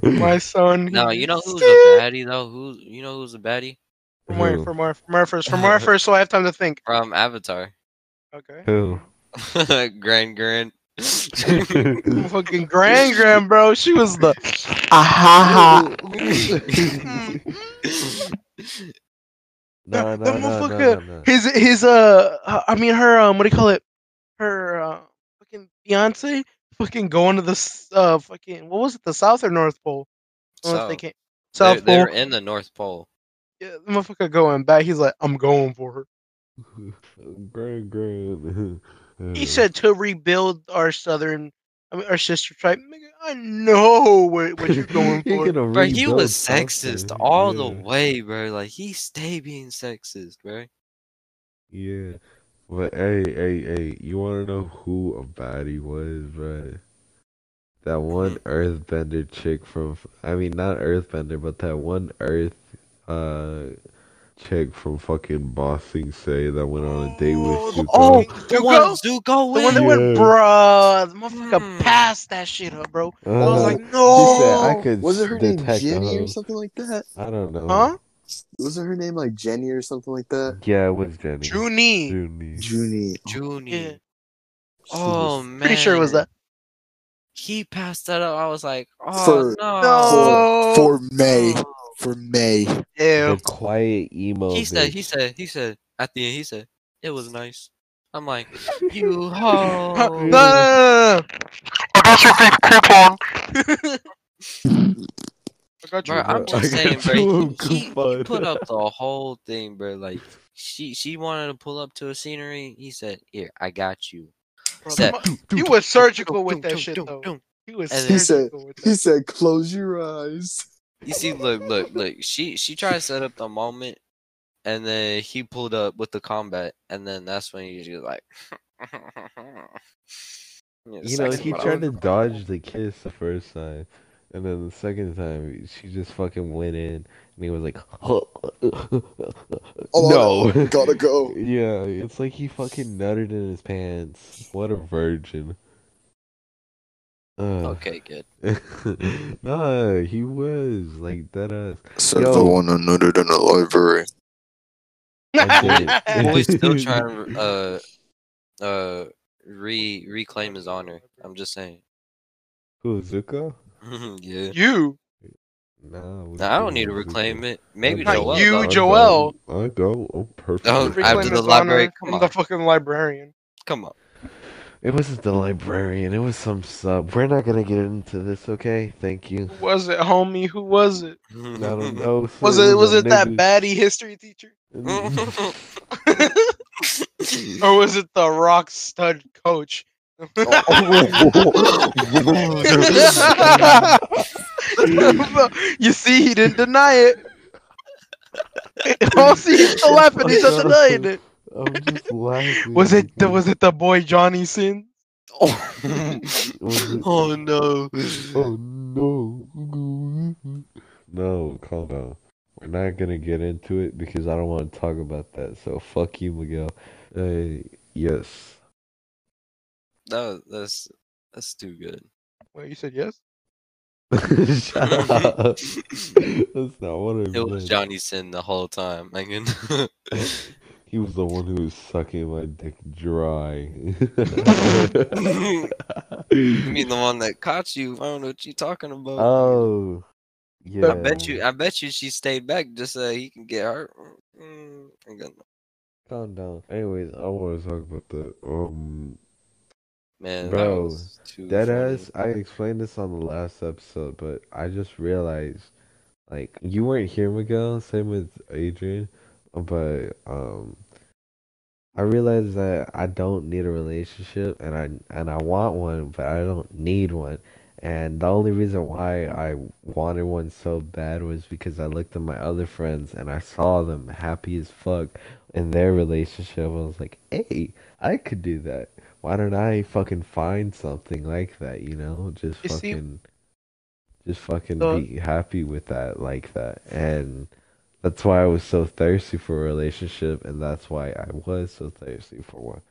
My son. No, you know who's a baddie though? Who you know who's a baddie? From where? From where? From where first? From where first? So I have time to think. From Avatar. Okay. Who? Grand Grand. Fucking Grand Grand, bro. She was the. Ah ha ha. No, no, no, no, no. His his uh, I mean her um, what do you call it? Her uh, fucking fiance, fucking going to the uh, fucking what was it? The South or North Pole? So, they can't. South they're, Pole. They're in the North Pole. Yeah, the motherfucker going back. He's like, I'm going for her. Great, great. He said to rebuild our southern, I mean, our sister tribe. I know what, what you're going for. You're bro, he was sexist something. all yeah. the way, bro. Like he stayed being sexist, bro. Yeah, but hey, hey, hey, you want to know who a baddie was, bro? That one Earthbender chick from, I mean, not Earthbender, but that one Earth, uh. Chick from fucking Bossing Say that went on a date with Zuko. Oh, the one Zuko went. The one that went, bruh. The motherfucker mm. passed that shit up, bro. Uh, I was like, no. She said I could was it her name Jenny or something like that? I don't know. Huh? Was it her name like Jenny or something like that? Yeah, it was Jenny. Junie. Junie. Junie. Junie. Yeah. Oh, was, man. Pretty sure it was that. He passed that up. I was like, oh, for, no. For, for May. for May. Ew. The quiet emo. He bitch. said, he said, he said, at the end, he said, it was nice. I'm like, you ho. I got your fake coupon. I got your bro, I'm just saying, bro, he, he put up the whole thing, bro. Like, she she wanted to pull up to a scenery. He said, here, I got you. Bro, said, you were surgical with that shit, though. He, was he said, he said, close your eyes. You see, look, look, look. She she tried to set up the moment, and then he pulled up with the combat, and then that's when he was like, you, you know, he tried to dodge the kiss the first time, and then the second time she just fucking went in, and he was like, oh, no, gotta go. Yeah, it's like he fucking nutted in his pants. What a virgin. Uh, okay, good. Nah, he was like that ass. Except Yo. the one I noted in the library. Boy's still trying to uh uh re reclaim his honor. I'm just saying. Who, Zuko? Yeah. You. Nah, nah I don't need to reclaim it. Maybe Not Joel. You, Joel. I go. Oh, perfect. Oh, after the library. Come on. The fucking librarian. Come on. It wasn't the librarian. It was some sub. We're not gonna get into this, okay? Thank you. Who was it, homie? Who was it? I don't know. So was it? Was it that baddie history teacher? Or was it the rock stud coach? You see, he didn't deny it. Oh, see, he's still laughing. He's not denying it. I'm just laughing. Was it the, was it the boy Johnny Sin? Oh, oh no. Oh no. No, calm down. We're not gonna get into it because I don't want to talk about that. So fuck you, Miguel. Uh, yes. No, that's that's too good. Wait, you said yes? Shut up. That's not what it, it was. Johnny Sin the whole time, Megan. He was the one who was sucking my dick dry. You mean the one that caught you? I don't know what you're talking about. Oh, yeah. I bet you. I bet you she stayed back just so he can get hurt. Mm, Calm down. Anyways, I want to talk about that. Um, man, bro, that ass. I explained this on the last episode, but I just realized, like, you weren't here, Miguel. Same with Adrian. But um, I realized that I don't need a relationship, and I and I want one, but I don't need one. And the only reason why I wanted one so bad was because I looked at my other friends and I saw them happy as fuck in their relationship. I was like, hey, I could do that. Why don't I fucking find something like that? You know, just you fucking, see? just fucking so- be happy with that, like that, and. That's why I was so thirsty for a relationship, and that's why I was so thirsty for one.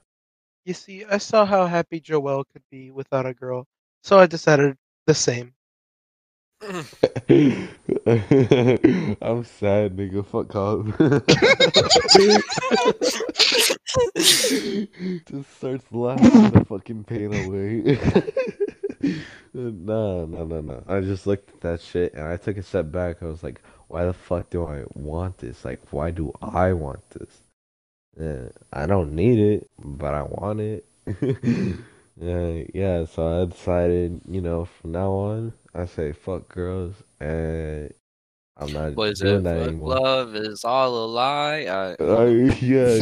You see, I saw how happy Joelle could be without a girl, so I decided the same. I'm sad, nigga. Fuck off. Just starts laughing the fucking pain away. No, no, no, no. I just looked at that shit, and I took a step back. I was like, why the fuck do I want this? Like, why do I want this? Yeah, I don't need it, but I want it. yeah, yeah, so I decided, you know, from now on, I say fuck girls, and I'm not what doing it, that anymore. Love is all a lie. I... Uh, yeah,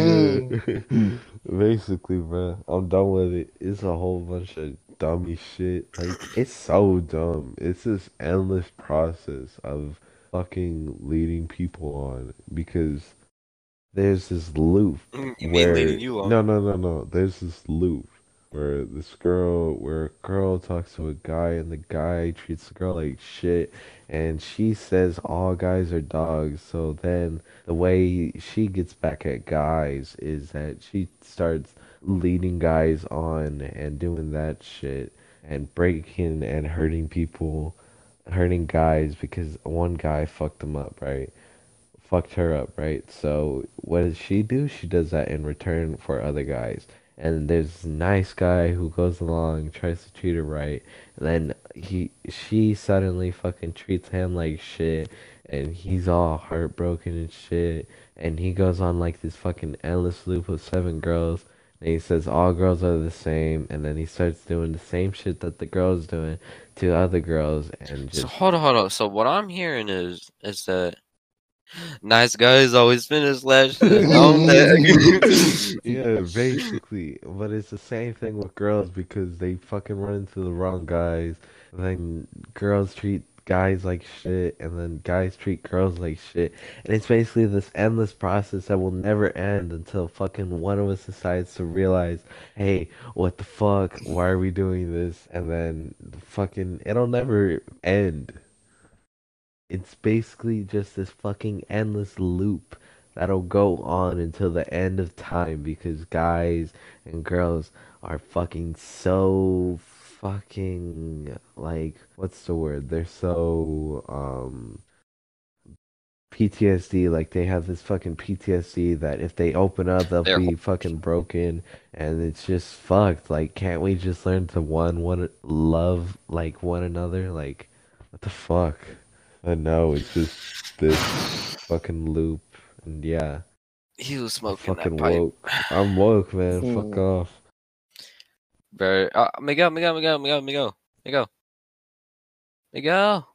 yeah. Basically, bro, I'm done with it. It's a whole bunch of dummy shit. Like, it's so dumb. It's this endless process of fucking leading people on because there's this loop. You where, mean leading you on? No, no, no, no. There's this loop where this girl, where a girl talks to a guy and the guy treats the girl like shit, and she says all guys are dogs. So then the way she gets back at guys is that she starts leading guys on and doing that shit and breaking and hurting people. Hurting guys because one guy fucked them up, right? Fucked her up, right? So what does she do? She does that in return for other guys. And there's this nice guy who goes along, tries to treat her right, and then he, she suddenly fucking treats him like shit, and he's all heartbroken and shit, and he goes on like this fucking endless loop of seven girls, and he says all girls are the same, and then he starts doing the same shit that the girls doing to other girls, and just... So hold on, hold on. So what I'm hearing is is that nice guys always finish last. Yeah, basically. But it's the same thing with girls because they fucking run into the wrong guys. And then girls treat guys like shit, and then guys treat girls like shit. And it's basically this endless process that will never end until fucking one of us decides to realize, hey, what the fuck? Why are we doing this? And then fucking, it'll never end. It's basically just this fucking endless loop that'll go on until the end of time because guys and girls are fucking so fucking, like, what's the word? They're so, um, P T S D, like, they have this fucking P T S D that if they open up, they'll They're... be fucking broken, and it's just fucked. Like, can't we just learn to one, one, love, like, one another? Like, what the fuck? I know, it's just this fucking loop, and yeah. He was smoking fucking that pipe. Woke. I'm woke, man. Mm. Fuck off. Bro, uh, Miguel, Miguel, Miguel, Miguel, Miguel, Miguel. Miguel.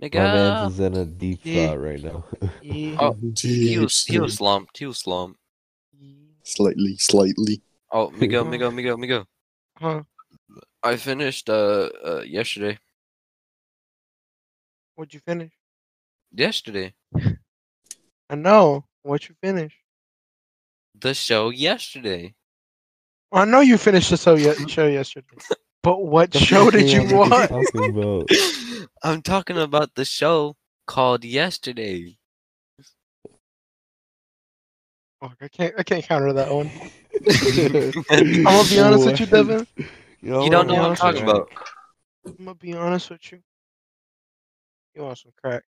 Miguel. My man's is in a deep yeah. thought right now. Yeah. Oh, he was, he was slumped, he was slumped. Slightly, slightly. Oh, Miguel, Miguel, Miguel, Miguel. Huh? I finished uh, uh yesterday. What'd you finish? Yesterday. I know. What'd you finish? The show yesterday. Well, I know you finished the show, ye- show yesterday. But what the show did you watch? Talking I'm talking about the show called Yesterday. Oh, I can't. I can't counter that one. I'm gonna be honest with you, Devin. Yo, you don't know what I'm talking about. I'm gonna be honest with you. You want some crack,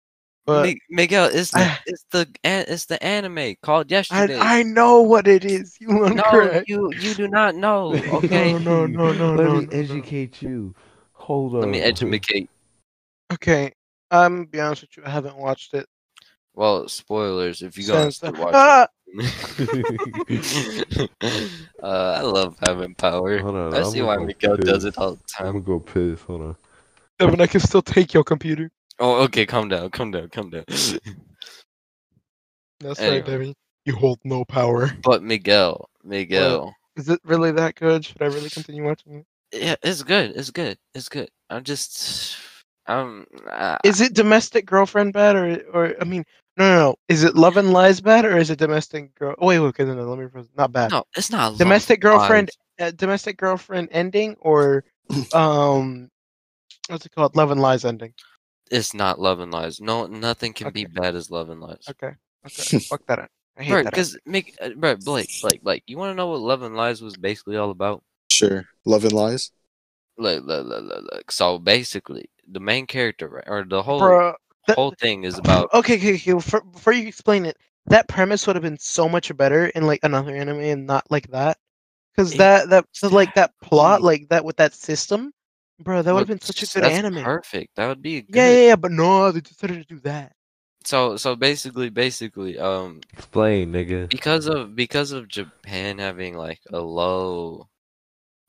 but Miguel, it's the I, it's the it's the anime called Yesterday. I, I know what it is. You want no, crack? You you do not know. Okay. no no no no. Let no, me no, educate no. you. Hold on. Let me educate. Okay, I'm be honest with you. I haven't watched it. Well, spoilers. If you guys watch ah! it. uh, I love having power. Hold on, I see why Miguel piss. does it all the time. I'm gonna go piss. Hold on. Devin, I can still take your computer. Oh, okay, calm down, calm down, calm down. That's anyway. Right, Debbie. You hold no power. But Miguel, Miguel. What? Is it really that good? Should I really continue watching it? Yeah, it's good, it's good, it's good. I'm just... I'm... Uh, is it Domestic Girlfriend bad, or, or I mean, no, no, no. Is it Love and Lies bad, or is it Domestic Girl... Oh, wait, wait, okay, no, no, let me... Not bad. No, it's not Domestic Girlfriend. Uh, domestic Girlfriend ending, or, um... what's it called? Love and Lies ending. It's not Love and Lies. No, nothing can okay. be bad as Love and Lies. Okay. Okay. Fuck that up. I hate bro, that because make uh, bro, Blake, Blake, Blake. You want to know what Love and Lies was basically all about? Sure. Love and Lies. Look, look, look, look, look. So basically, the main character or the whole bro, that, whole thing is about. Okay, okay, okay. Before, before you explain it, that premise would have been so much better in like another anime and not like that, because that that so, like that plot like that with that system. Bro, that would have been such a good that's anime. Perfect. That would be. Good. Yeah, yeah, yeah, but no, they decided to do that. So, so basically, basically, um, explain, nigga. Because of because of Japan having like a low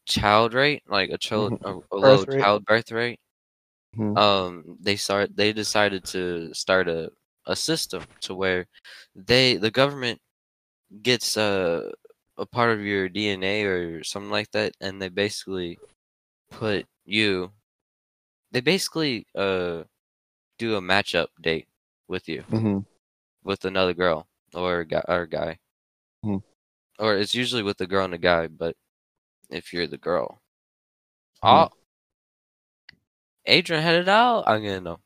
child rate, like a child mm-hmm. a, a low rate. childbirth rate, mm-hmm. um, they start they decided to start a, a system to where they the government gets a a part of your D N A or something like that, and they basically put. You, they basically uh do a matchup date with you, mm-hmm. with another girl or a guy, or, a guy. Mm-hmm. Or it's usually with a girl and a guy. But if you're the girl, mm-hmm. oh, Adrian had it out. I'm gonna know.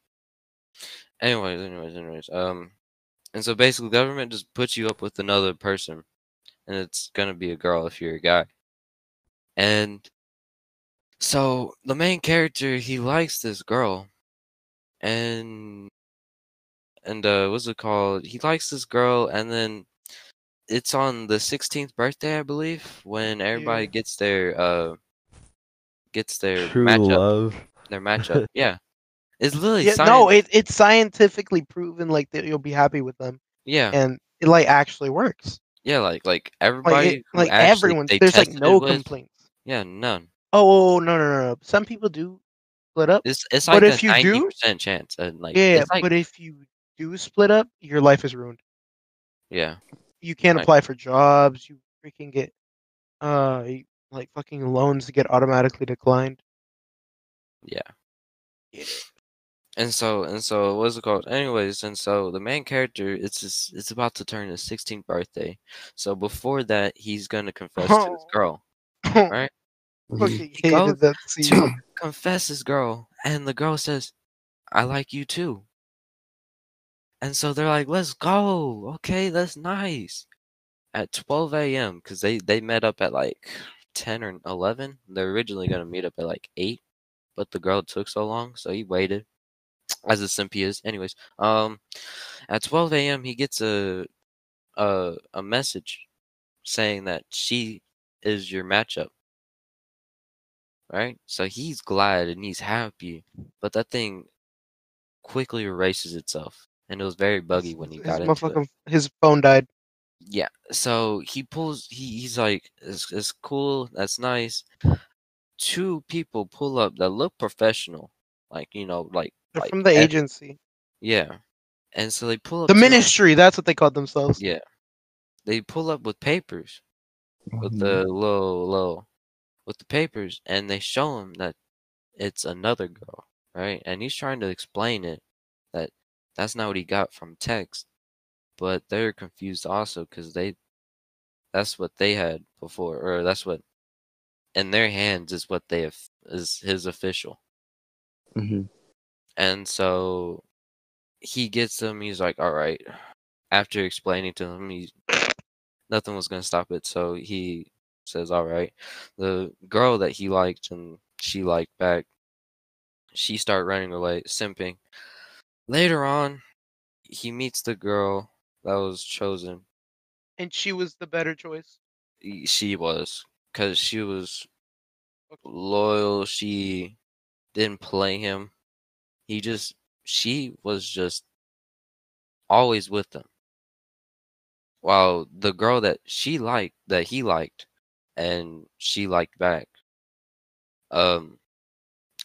Anyways, anyways, anyways. Um, and so basically, government just puts you up with another person, and it's gonna be a girl if you're a guy, and. So, the main character, he likes this girl, and, and, uh, what's it called? He likes this girl, and then it's on the sixteenth birthday, I believe, when everybody yeah. gets their, uh, gets their True matchup. Love. Their matchup, yeah. It's literally yeah, science. No, it, it's scientifically proven, like, that you'll be happy with them. Yeah. And it, like, actually works. Yeah, like, like, everybody. Like, it, like actually, everyone. There's, like, no with, complaints. Yeah, none. Oh, no, no, no, no. Some people do split up. It's, it's like but a if you ninety percent do, chance. And, like, yeah, like, but if you do split up, your life is ruined. Yeah. You can't like, apply for jobs. You freaking get, uh, like, fucking loans that get automatically declined. Yeah. Yeah. And so, and so, what's it called? Anyways, and so the main character, it's just, it's about to turn his sixteenth birthday. So before that, he's gonna confess oh. to his girl, right? He goes that to confess his girl, and the girl says, "I like you too." And so they're like, "Let's go, okay, that's nice." At twelve a.m., because they they met up at like ten or eleven. They're originally gonna meet up at like eight, but the girl took so long, so he waited. As a simp he is. Anyways, um, at twelve a.m. he gets a, a a message saying that she is your matchup, right? So he's glad and he's happy, but that thing quickly erases itself, and it was very buggy when he his got into it. His phone died. Yeah, so he pulls. He, he's like, it's, it's cool. That's nice. Two people pull up that look professional, like you know, like. They're like, from the agency. Yeah. And so they pull up. The ministry, them. That's what they called themselves. Yeah. They pull up with papers. With the low, low. With the papers. And they show him that it's another girl. Right? And he's trying to explain it. That that's not what he got from text. But they're confused also. Because they. That's what they had before. Or that's what. In their hands is what they have. Is his official. Mm-hmm. And so he gets them. He's like, all right. After explaining to him, he, nothing was going to stop it. So he says, all right. The girl that he liked and she liked back, she started running away, simping. Later on, he meets the girl that was chosen. And she was the better choice? She was. Because she was loyal. She didn't play him. He just, she was just always with them. While the girl that she liked, that he liked, and she liked back, um,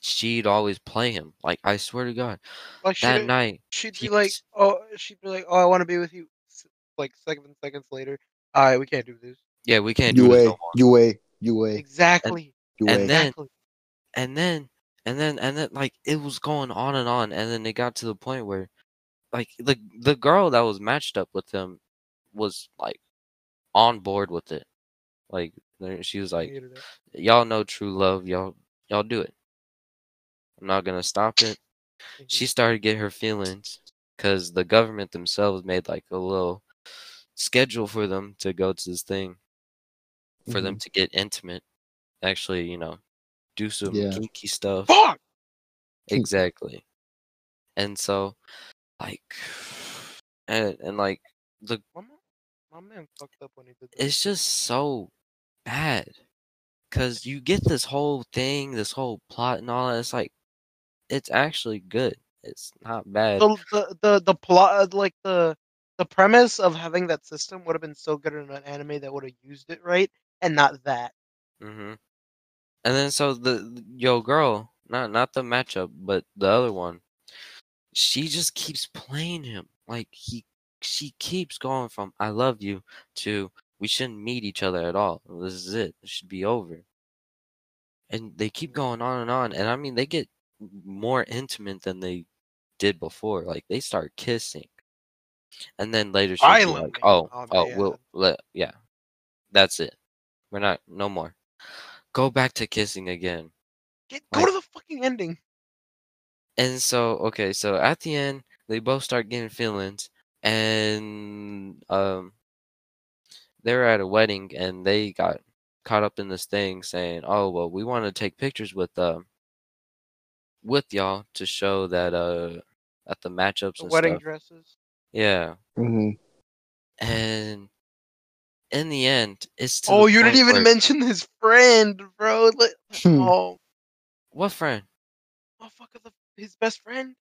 she'd always play him. Like, I swear to God, like that she'd, night. She'd be like, oh, she'd be like, oh, I want to be with you. Like, seven seconds later, all right, we can't do this. Yeah, we can't do this no more. You wait, you wait. Exactly. And, and then, exactly. and then. And then, and then, like, it was going on and on, and then it got to the point where, like, the the girl that was matched up with him was, like, on board with it. Like, she was like, y'all know true love, y'all y'all do it. I'm not gonna stop it. She started getting her feelings, because the government themselves made, like, a little schedule for them to go to this thing, for mm-hmm. them to get intimate, actually, you know. Do some yeah. kinky stuff. Fuck! Exactly. And so, like, and, and like, the. My man, my man fucked up when he did that. It's just so bad. Because you get this whole thing, this whole plot and all that. It's like, it's actually good. It's not bad. The, the, the, the plot, like, the, the premise of having that system would have been so good in an anime that would have used it right, and not that. Mm-hmm. And then so the yo girl, not not the matchup, but the other one, she just keeps playing him. Like he, she keeps going from "I love you" to "we shouldn't meet each other at all. This is it. It should be over." And they keep going on and on. And I mean, they get more intimate than they did before. Like they start kissing, and then later she's like, "Oh, oh, oh we'll let, yeah, that's it. We're not no more." Go back to kissing again. Get, go like, to the fucking ending. And so, okay, so at the end, they both start getting feelings, and um, they were at a wedding, and they got caught up in this thing saying, "Oh well, we want to take pictures with uh, with y'all to show that uh, at the matchups the and wedding stuff. Dresses." Yeah. Mm-hmm. And. In the end, it's to oh, you didn't even where... mention his friend, bro. Like, oh, what friend? Oh, fuck the his best friend?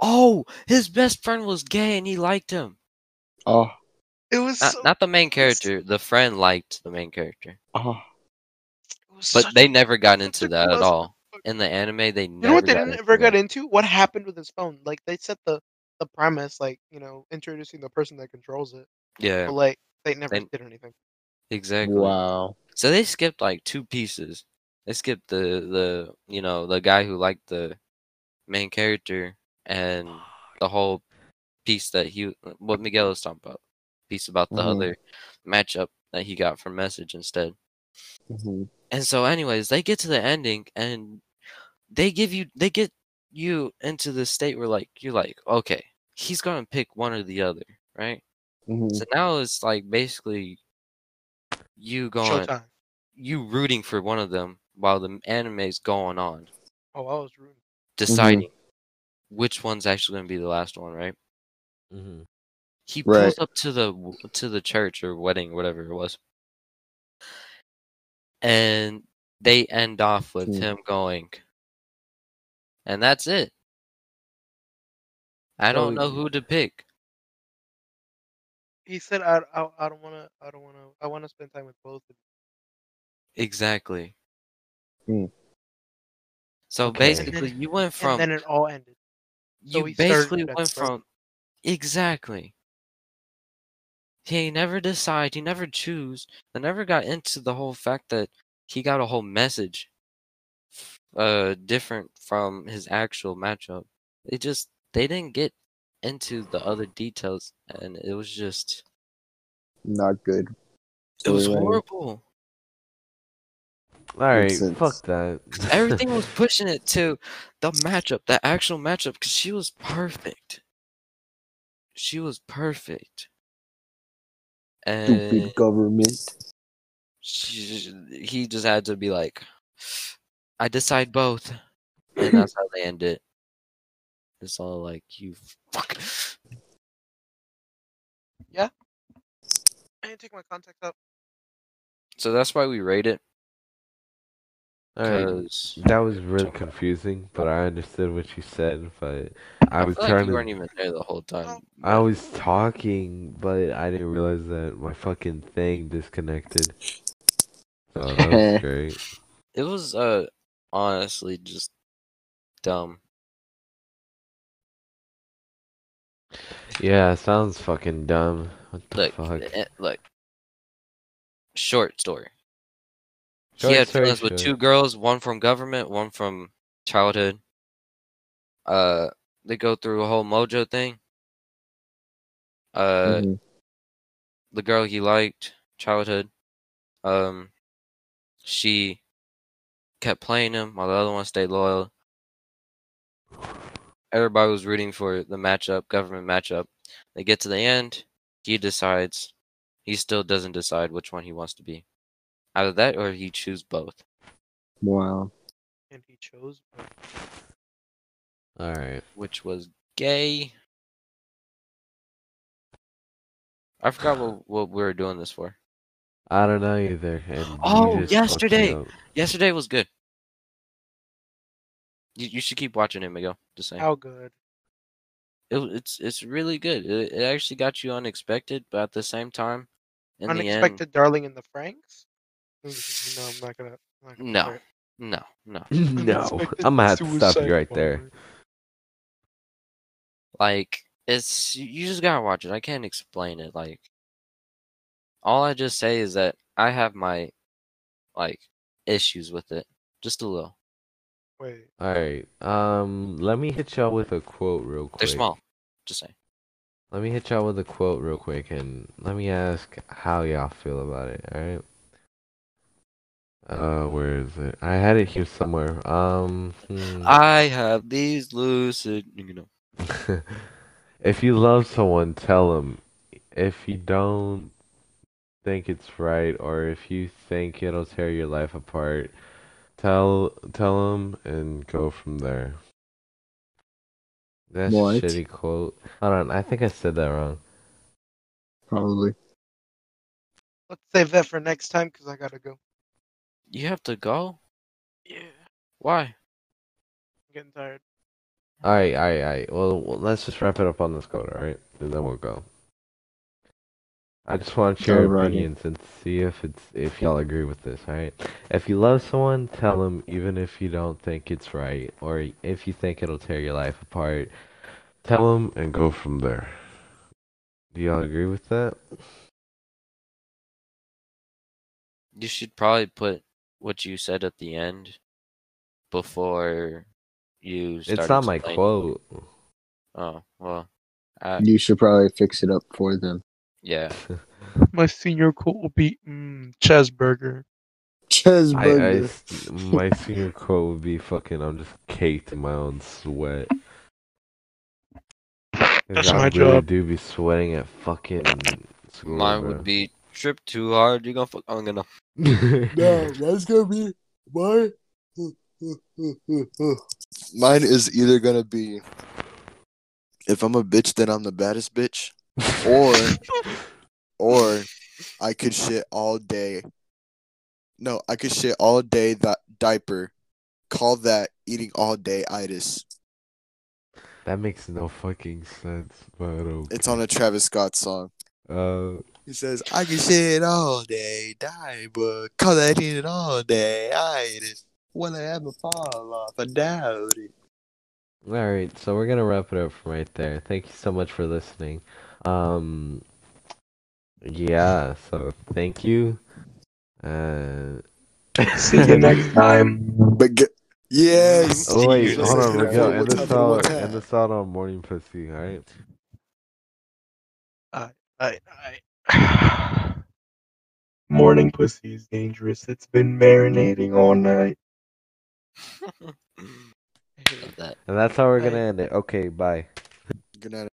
Oh, his best friend was gay and he liked him. Oh. It was not, so not the main character. The friend liked the main character. Oh. But they never got into that at all. In the anime, they never got into that. You know what they never got into? What happened with his phone? Like, they set the, the premise, like, you know, introducing the person that controls it. Yeah. But, like, they never did anything. Exactly. Wow. So they skipped, like, two pieces. They skipped the, the you know, the guy who liked the main character and the whole piece that he, what Miguel was talking about. Piece about the mm-hmm. other matchup that he got from Message instead. Mm-hmm. And so anyways, they get to the ending and they give you they get you into the state where like you're like, okay, he's gonna pick one or the other, right? Mm-hmm. So now it's like basically you going Showtime. You rooting for one of them while the anime's going on. Oh, I was rooting. Deciding mm-hmm. which one's actually gonna be the last one, right? Mm-hmm. He pulls right. up to the to the church or wedding, whatever it was. And they end off with mm. him going. And that's it. I don't know who to pick. He said, I, I, I don't want to, I don't want to, I want to spend time with both of you. Exactly. Mm. So okay. basically, you went from. And then it all ended. So you basically went from. Exactly. He never decided, he never chose, they never got into the whole fact that he got a whole message uh, different from his actual matchup. They just, they didn't get into the other details, and it was just... Not good. It was horrible. Alright, fuck that. Everything was pushing it to the matchup, the actual matchup, because she was perfect. She was perfect. And stupid government. She, he just had to be like, I decide both. And that's how they end it. It's all like, you fuck. Yeah. I didn't take my contacts up. So that's why we rate it. Alright. That was really confusing, but I understood what you said, but I, I was trying like you to... weren't even there the whole time. I was talking, but I didn't realize that my fucking thing disconnected. So that was great. It was, uh, honestly just dumb. Yeah, it sounds fucking dumb. What the look, fuck? It, look. Short story. He had friends with two girls, one from government, one from childhood. Uh, they go through a whole mojo thing. Uh, mm-hmm. The girl he liked, childhood, um, she kept playing him while the other one stayed loyal. Everybody was rooting for the matchup, government matchup. They get to the end. He decides. He still doesn't decide which one he wants to be. Either that or he chose both. Wow. And he chose both. Alright. Which was gay. I forgot what, what we were doing this for. I don't know either. And oh, yesterday. Yesterday was good. You you should keep watching it, Miguel. Just saying. How good. It, it's, it's really good. It, it actually got you unexpected, but at the same time, in unexpected the end, Darling in the Franks? No, I'm not gonna. I'm not gonna no. no, no, no, no. I'm gonna have to stop you right there. Like it's you just gotta watch it. I can't explain it. Like all I just say is that I have my like issues with it, just a little. Wait. All right. Um, let me hit y'all with a quote real quick. They're small. Just say. Let me hit y'all with a quote real quick, and let me ask how y'all feel about it. All right. Uh, where is it? I had it here somewhere. Um, hmm. I have these lucid, you know. If you love someone, tell them. If you don't think it's right, or if you think it'll tear your life apart, tell tell them and go from there. That's what? A shitty quote. Hold on, I think I said that wrong. Probably. Let's save that for next time, because I gotta go. You have to go? Yeah. Why? I'm getting tired. All right, all right, all right. Well, well, let's just wrap it up on this code, all right? And then we'll go. I just want to your opinions and see if it's if y'all agree with this, all right? If you love someone, tell them even if you don't think it's right or if you think it'll tear your life apart. Tell them and go from there. Do y'all agree with that? You should probably put what you said at the end before you started. It's not my quote. Oh, well. I... You should probably fix it up for them. Yeah. My senior quote will be mm, Chesburger. Chesburger. I, I, my senior quote would be fucking, I'm just caked in my own sweat. That's my really job. I do be sweating at fucking school. Mine bro. would be trip too hard. You're gonna fuck. I'm gonna. No, that's gonna be mine. Mine is either gonna be if I'm a bitch, then I'm the baddest bitch, or or I could shit all day. No, I could shit all day. That diaper. Call that eating all day itis. That makes no fucking sense, but okay. It's on a Travis Scott song. Uh, he says, I can shit all day, die, but cause I did it all day, I just wanna have a fall off, I doubt it. Alright, so we're gonna wrap it up from right there. Thank you so much for listening. Um, yeah, so thank you. Uh, see you next time. But get- Yes. Oh wait, hold on. We're gonna end this out. End this out on morning pussy. All right. I, I, I. Morning pussy is dangerous. It's been marinating all night. I love that. And that's how we're gonna end it. Okay. Bye. Good night.